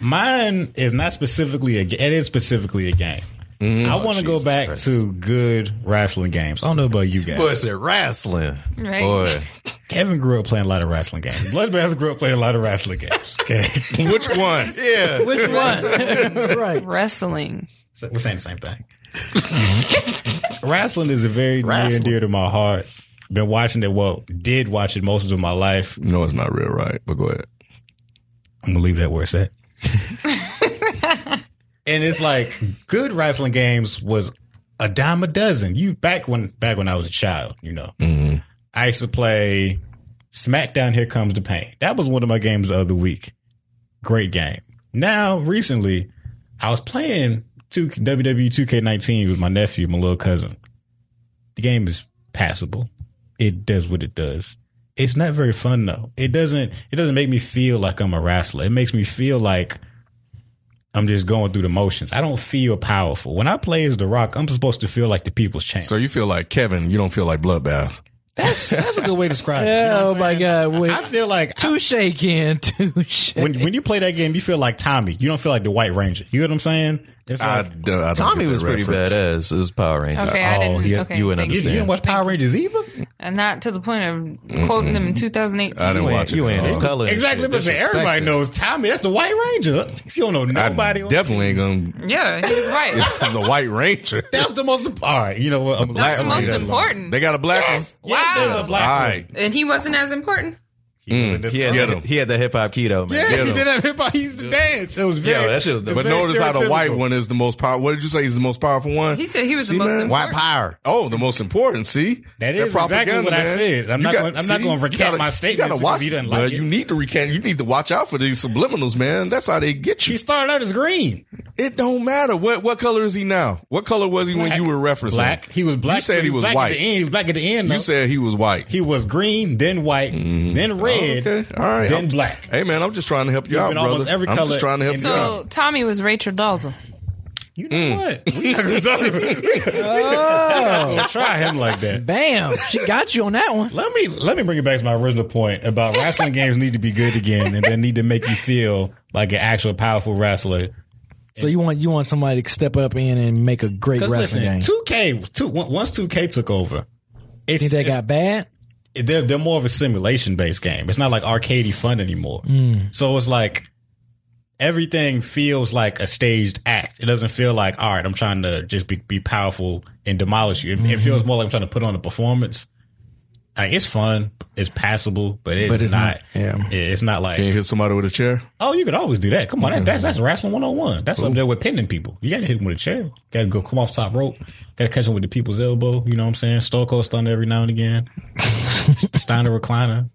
Mine is specifically a game. Mm-hmm. I want to go back to good wrestling games. I don't know about you guys. Boy, it's wrestling. Right. Boy. Kevin grew up playing a lot of wrestling games. Bloodbath grew up playing a lot of wrestling games. Okay. Which one? Yeah. Which one? Right. Wrestling. So we're saying the same thing. Wrestling is a very near and dear to my heart. Been watching it. Well, did watch it most of my life. No, it's not real, right? But go ahead. I'm gonna leave that where it's at. And it's like good wrestling games was a dime a dozen. You back when I was a child, you know, mm-hmm. I used to play SmackDown. Here Comes the Pain. That was one of my games the other week. Great game. Now recently, I was playing WWE 2K19 with my nephew, my little cousin. The game is passable. It does what it does. It's not very fun though. It doesn't make me feel like I'm a wrestler. It makes me feel like I'm just going through the motions. I don't feel powerful. When I play as The Rock, I'm supposed to feel like the people's champ. So you feel like Kevin, you don't feel like Bloodbath. That's a good way to describe it. You know what I'm saying? Oh my God. Wait. I feel like touche, Ken. Touche. When you play that game, you feel like Tommy. You don't feel like the White Ranger. You know what I'm saying? It's like, I Tommy was pretty badass. It was Power Rangers. Okay, I didn't. Okay. You wouldn't understand. You didn't watch Power Rangers either? And not to the point of quoting them in 2018. I didn't watch it. You ain't his color. Exactly. But everybody knows Tommy. That's the White Ranger. If you don't know nobody, I definitely ain't gonna. Yeah, he's white. The White Ranger. That's the most. All right, you know what? That's the most important. They got a black one. Yes, there's a black one. And he wasn't as important. He had the hip hop keto, man. Yeah, he did have hip hop. He used to dance. It was very. Yeah, that shit was dope. But notice how the white one is the most powerful. What did you say? He's the most powerful one. He said he was the most important. White power. Oh, the most important. See, that is exactly what I said. I'm not going to recant my statement. You need to recant. You need to watch out for these subliminals, man. That's how they get you. He started out as green. It don't matter what color is he now. What color was he when you were referencing? Black. He was black. You said he was white. He was black at the end. You said he was white. He was green, then white, then red. Okay. All right. Then black. Hey man, I'm just trying to help you out, brother. I'm just trying to help you out. So Tommy was Rachel Dolezal. You know what? We're not gonna talk about it. Oh. Try him like that. Bam! She got you on that one. Let me bring it back to my original point about wrestling games need to be good again, and they need to make you feel like an actual powerful wrestler. So you want somebody to step up in and make a great wrestling game. 2K, once 2K took over, think that got bad. They're more of a simulation-based game. It's not like arcadey fun anymore. So it's like everything feels like a staged act. It doesn't feel like, all right, I'm trying to just be powerful and demolish you. It feels more like I'm trying to put on a performance. Like, it's fun, it's passable, but it's not like... Can you hit somebody with a chair? Oh, you could always do that. Come on, that's wrestling 101. That's up there with pinning people. You got to hit them with a chair. Got to go come off top rope. Got to catch them with the people's elbow. You know what I'm saying? Stoker Stunner every now and again. Steiner Recliner.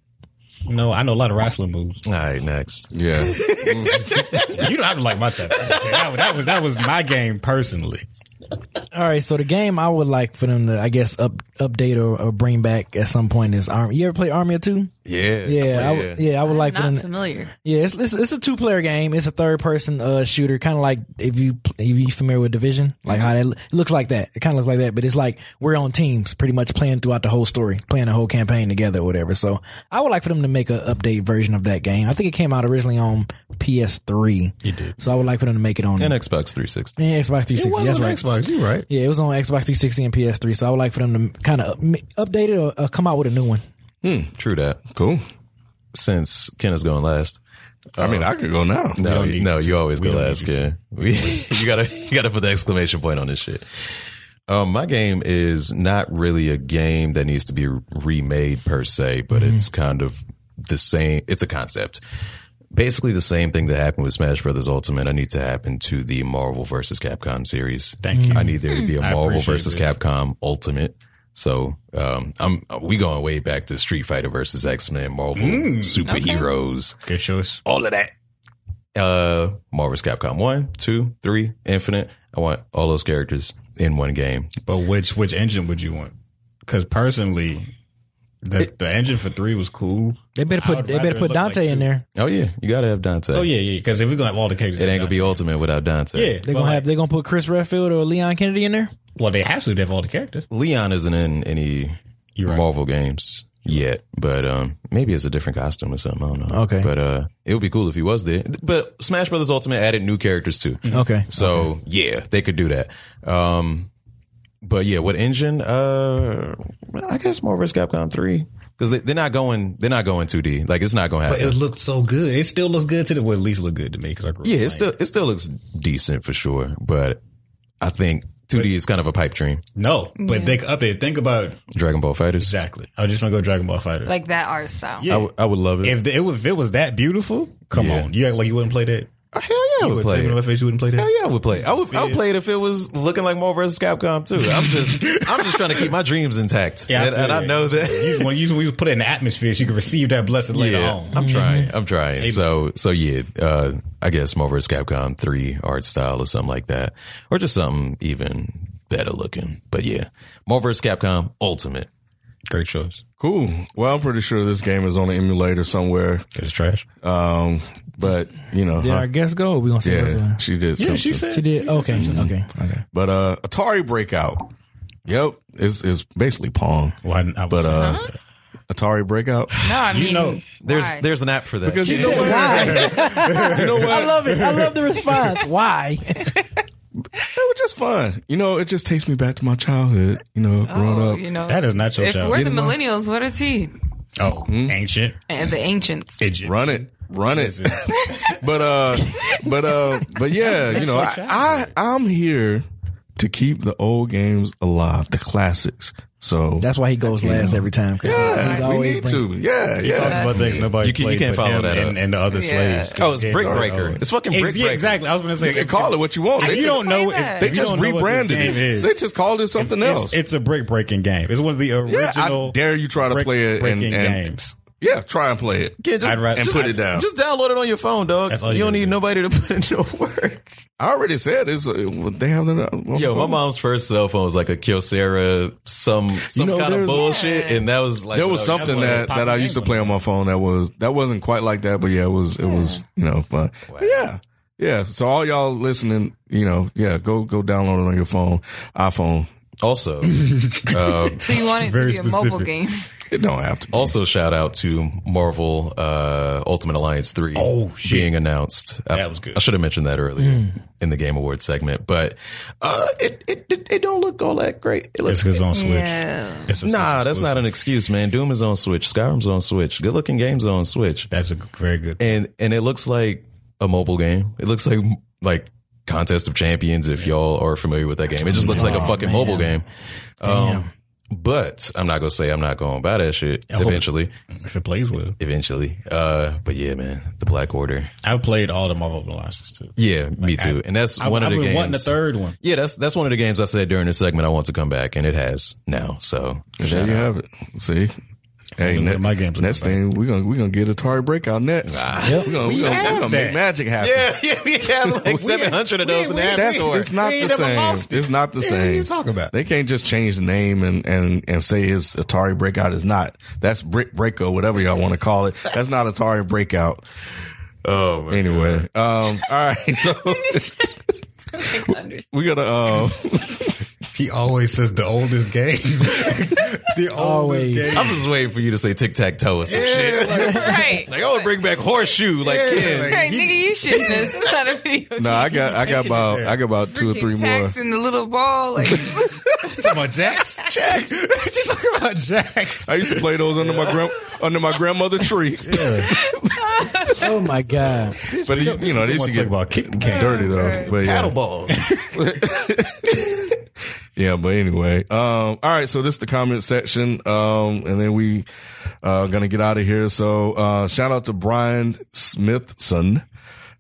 You know, I know a lot of wrestling moves. All right, next. Yeah. You don't have to like my type. That was my game personally. All right, so the game I would like for them to, I guess, update or bring back at some point is Army. You ever play Army of Two? I'm familiar. Yeah, it's a 2-player game. It's a 3rd-person shooter, kind of like if you familiar with Division, like how that it looks like that. It kind of looks like that, but it's like we're on teams, pretty much playing throughout the whole story, playing the whole campaign together, or whatever. So I would like for them to make an update version of that game. I think it came out originally on PS3. It did. So I would like for them to make it on and Xbox 360. Yeah, Xbox 360. That's right. Xbox, you right? Yeah, it was on Xbox 360 and PS3. So I would like for them to kind of update it or come out with a new one. True that. Cool. Since Ken is going last, I mean, I could go now. No, you always go last, Ken. You gotta put the exclamation point on this shit. My game is not really a game that needs to be remade per se, but it's kind of the same. It's a concept. Basically the same thing that happened with Smash Brothers Ultimate. I need to happen to the Marvel vs. Capcom series. Thank you. I need there to be a Marvel vs. Capcom Ultimate. So we going way back to Street Fighter versus X-Men, Marvel, superheroes. Okay. Good choice. All of that. Marvel's Capcom 1, 2, 3, Infinite. I want all those characters in one game. But which engine would you want? Because personally, the engine for 3 was cool. They better put Dante in there. Oh yeah, you gotta have Dante. Oh yeah. Because if we're gonna have all the characters, it ain't gonna be Ultimate without Dante. Yeah, they're gonna put Chris Redfield or Leon Kennedy in there. Well, they have to have all the characters. Leon isn't in any Marvel games. yet, but maybe it's a different costume or something. I don't know. Okay. But it would be cool if he was there. But Smash Brothers Ultimate added new characters too. Okay. So yeah, they could do that. But yeah, what engine? I guess more risk Capcom 3. Because they're not going 2D. Like, it's not going to happen. But it looked so good. It still looks good to the, well, at least looked good to me. Cause I grew up it still looks decent for sure. But I think 2D is kind of a pipe dream. No, but they could update. Think about Dragon Ball FighterZ. Exactly. I just want to go Dragon Ball FighterZ. Like that art style. Yeah. I would love it. If it was that beautiful, come on. You act like you wouldn't play that. Hell yeah, I would play it. Face, you wouldn't play that? Hell yeah, I would play it. I would play it if it was looking like Marvel vs. Capcom too. I'm just trying to keep my dreams intact. Yeah, and I know that. You put it in the atmosphere so you can receive that blessing later on. I'm trying. Maybe. So yeah, I guess Marvel vs. Capcom 3 art style or something like that, or just something even better looking. But yeah, Marvel vs. Capcom Ultimate. Great choice. Cool. Well, I'm pretty sure this game is on an emulator somewhere. It's trash. But, you know. Did our guest go? Or we gonna see her? She did something. She did. Okay. But Atari Breakout. Yep. It's basically Pong. Well, but Atari Breakout. No, I mean, you know, there's an app for that. Because you know why? You know what? I love it. I love the response. Why? It was just fun. You know, it just takes me back to my childhood, you know, growing up. You know, that is not your childhood. If we're the millennials, what is he? Oh, ancient. And the ancients. Run it. But yeah, you know, I'm here to keep the old games alive, the classics. So that's why he goes last every time. Yeah, he's always to. Yeah, he talks about things nobody played. You can't follow that and the other slaves. Oh, it's Brick Breaker. It's fucking Brick Breaker. Exactly. I was going to say, you can call it what you want. You don't know. They just rebranded it. They just called it something else. It's a brick breaking game. It's one of the original. I dare you try to play it in games. Yeah, try and play it. Yeah, just put it down. Just download it on your phone, dog. You don't need nobody to put in no work. I already said it's. They have that. Yo, my mom's first cell phone was like a Kyocera, some kind of bullshit, and that was like there was something that I used to play on my phone that wasn't quite like that, but yeah, it was you know fun. Wow. Yeah. So all y'all listening, you know, go download it on your phone, iPhone. Also, so you want it to be a mobile game. It don't have to be. Also, shout out to Marvel Ultimate Alliance 3 being announced. That was good. I should have mentioned that earlier in the Game Awards segment, but it don't look all that great. It's on Switch. Yeah. Nah, that's not an excuse, man. Doom is on Switch. Skyrim's on Switch. Good looking games are on Switch. That's a very good point. And it looks like a mobile game. It looks like Contest of Champions, if y'all are familiar with that game. It just looks like a fucking mobile game. But I'm not going to say I'm not going to buy that shit eventually. If it plays well. Eventually. But yeah, man, the Black Order. I've played all the Marvel Alliances too. Yeah, like, me too. And that's one of the games. I've been wanting the third one. Yeah, that's one of the games I said during this segment I want to come back, and it has now. So there you have it. See? Hey, next thing we're gonna get Atari Breakout next. We're gonna make magic happen. Yeah, we have like 700 of those in that store. It's not the same. It's not the same. What are you talking about? They can't just change the name and say it's Atari Breakout. It's not. That's Brick Breaker, whatever y'all want to call it. That's not Atari Breakout. Oh, man. Anyway, all right. So we gotta. He always says the oldest games. The oldest games. I'm just waiting for you to say tic-tac-toe or some shit. Like, right. Like, I would bring back horseshoe. Like, kid. Like, right, nigga, you shit this. That's not a video. No, I got about two or three more. Jacks in the little ball. Like. You talking about jacks? Jacks. What you talking about jacks? I used to play those under my grandmother's tree. Yeah. Oh, my God. But, you know, they used to get about kicking dirty, though. But, paddle balls. Yeah, but anyway. All right, so this is the comment section, and then we going to get out of here. So shout out to Brian Smithson,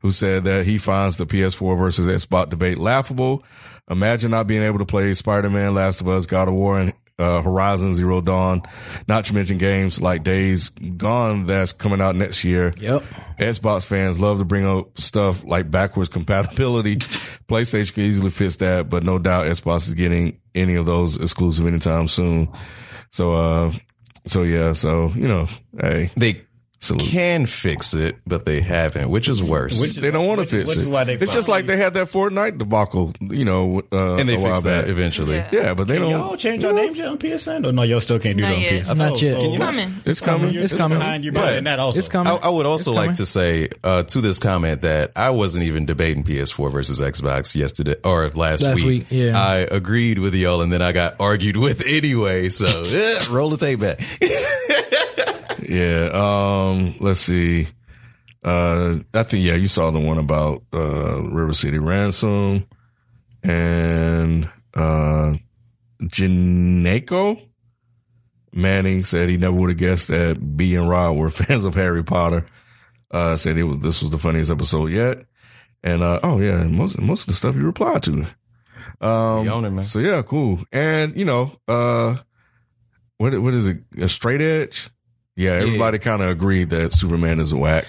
who said that he finds the PS4 versus Xbox debate laughable. Imagine not being able to play Spider-Man, Last of Us, God of War, and Horizon Zero Dawn, not to mention games like Days Gone that's coming out next year. Yep. Xbox fans love to bring up stuff like backwards compatibility. PlayStation can easily fix that, but no doubt Xbox is getting any of those exclusive anytime soon. So yeah, so you know, hey, they Salute. Can fix it, but they haven't, which is worse. They don't want to fix it. It's just like they had that Fortnite debacle, you know, and they fixed that eventually. Yeah, but they don't. Y'all change your name on PSN? Or no, y'all still can't do that on PSN. I'm not yet. It's coming. It's coming. It's coming. It's coming. I would also like to say to this comment that I wasn't even debating PS4 versus Xbox yesterday or last week. Yeah. I agreed with y'all, and then I got argued with anyway. So roll the tape back. Yeah. Let's see. I think, yeah, you saw the one about River City Ransom and Janeko Manning said he never would have guessed that B and Rob were fans of Harry Potter. Said this was the funniest episode yet. And most of the stuff you replied to. Beyond it, man. So yeah, cool. And you know, what is it? A straight edge? Yeah, everybody kind of agreed that Superman is whack.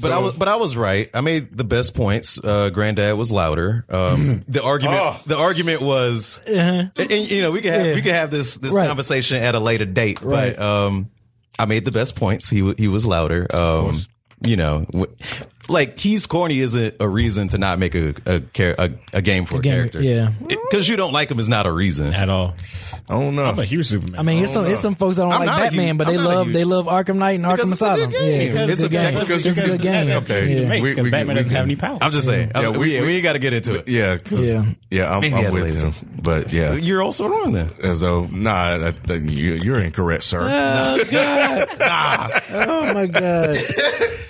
But I was right. I made the best points. Granddad was louder. The argument was, and, you know, we could have this conversation at a later date. Right. But I made the best points. He was louder. You know, like he's corny isn't a reason to not make a game for a character. Yeah, because you don't like him is not a reason at all. I don't know. I'm a huge Superman. I mean, it's some folks that don't like Batman, but they love Arkham Knight and Arkham Asylum. It's a good game. Okay, because Batman doesn't have any power. I'm just saying. Yeah, we got to get into it. Yeah. I'm with him, but yeah, you're also wrong then. As though, nah, you're incorrect, sir. Oh God, nah. Oh my God.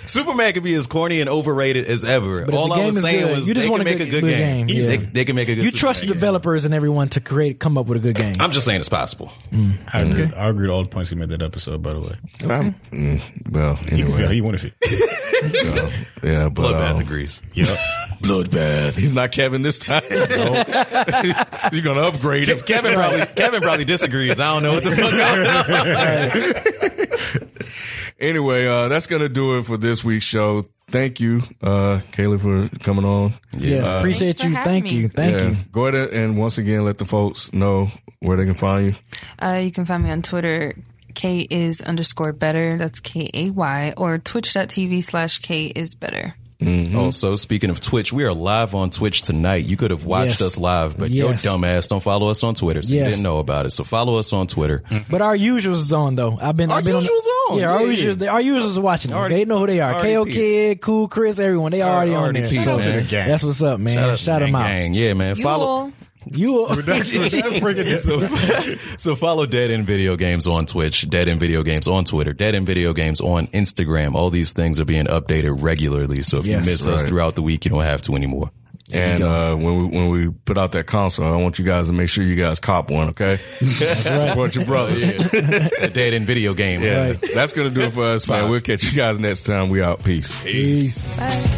Superman could be as corny and overrated as ever. But all I was saying was they can make a good game. Yeah. They can make a good game. You trust the developers and everyone to come up with a good game. I'm just saying it's possible. Mm. I agree to all the points he made that episode, by the way. Okay. Well, anyway. He wanted it. So, yeah, but Bloodbath agrees. Yep. Bloodbath. He's not Kevin this time. You're going to upgrade him. Kevin probably disagrees. I don't know what the fuck going on. Anyway, that's going to do it for this week's show. Thank you, Kayla, for coming on. Yes, appreciate you. Thank you. Go ahead and once again let the folks know where they can find you. You can find me on Twitter, Kay_is_better. That's KAY, or twitch.tv/Kay is better. Mm-hmm. Also, speaking of Twitch, we are live on Twitch tonight. You could have watched us live, but your dumb ass don't follow us on Twitter, so you didn't know about it. So follow us on Twitter. But our usuals is on though. Our usuals on. Yeah, our usuals are watching us. They know who they are. KO Kid, Cool Chris, everyone. They already on there. That's what's up, man. Shout them out. Yeah, man. Follow. So follow Dead End Video Games on Twitch, Dead End Video Games on Twitter, Dead End Video Games on Instagram. All these things are being updated regularly, so if you miss us throughout the week, you don't have to anymore. And when we put out that console, I want you guys to make sure you guys cop one, okay? Support your brothers. Dead End Video Game. Yeah. Right. That's going to do it for us, man. We'll catch you guys next time. We out. Peace. Bye.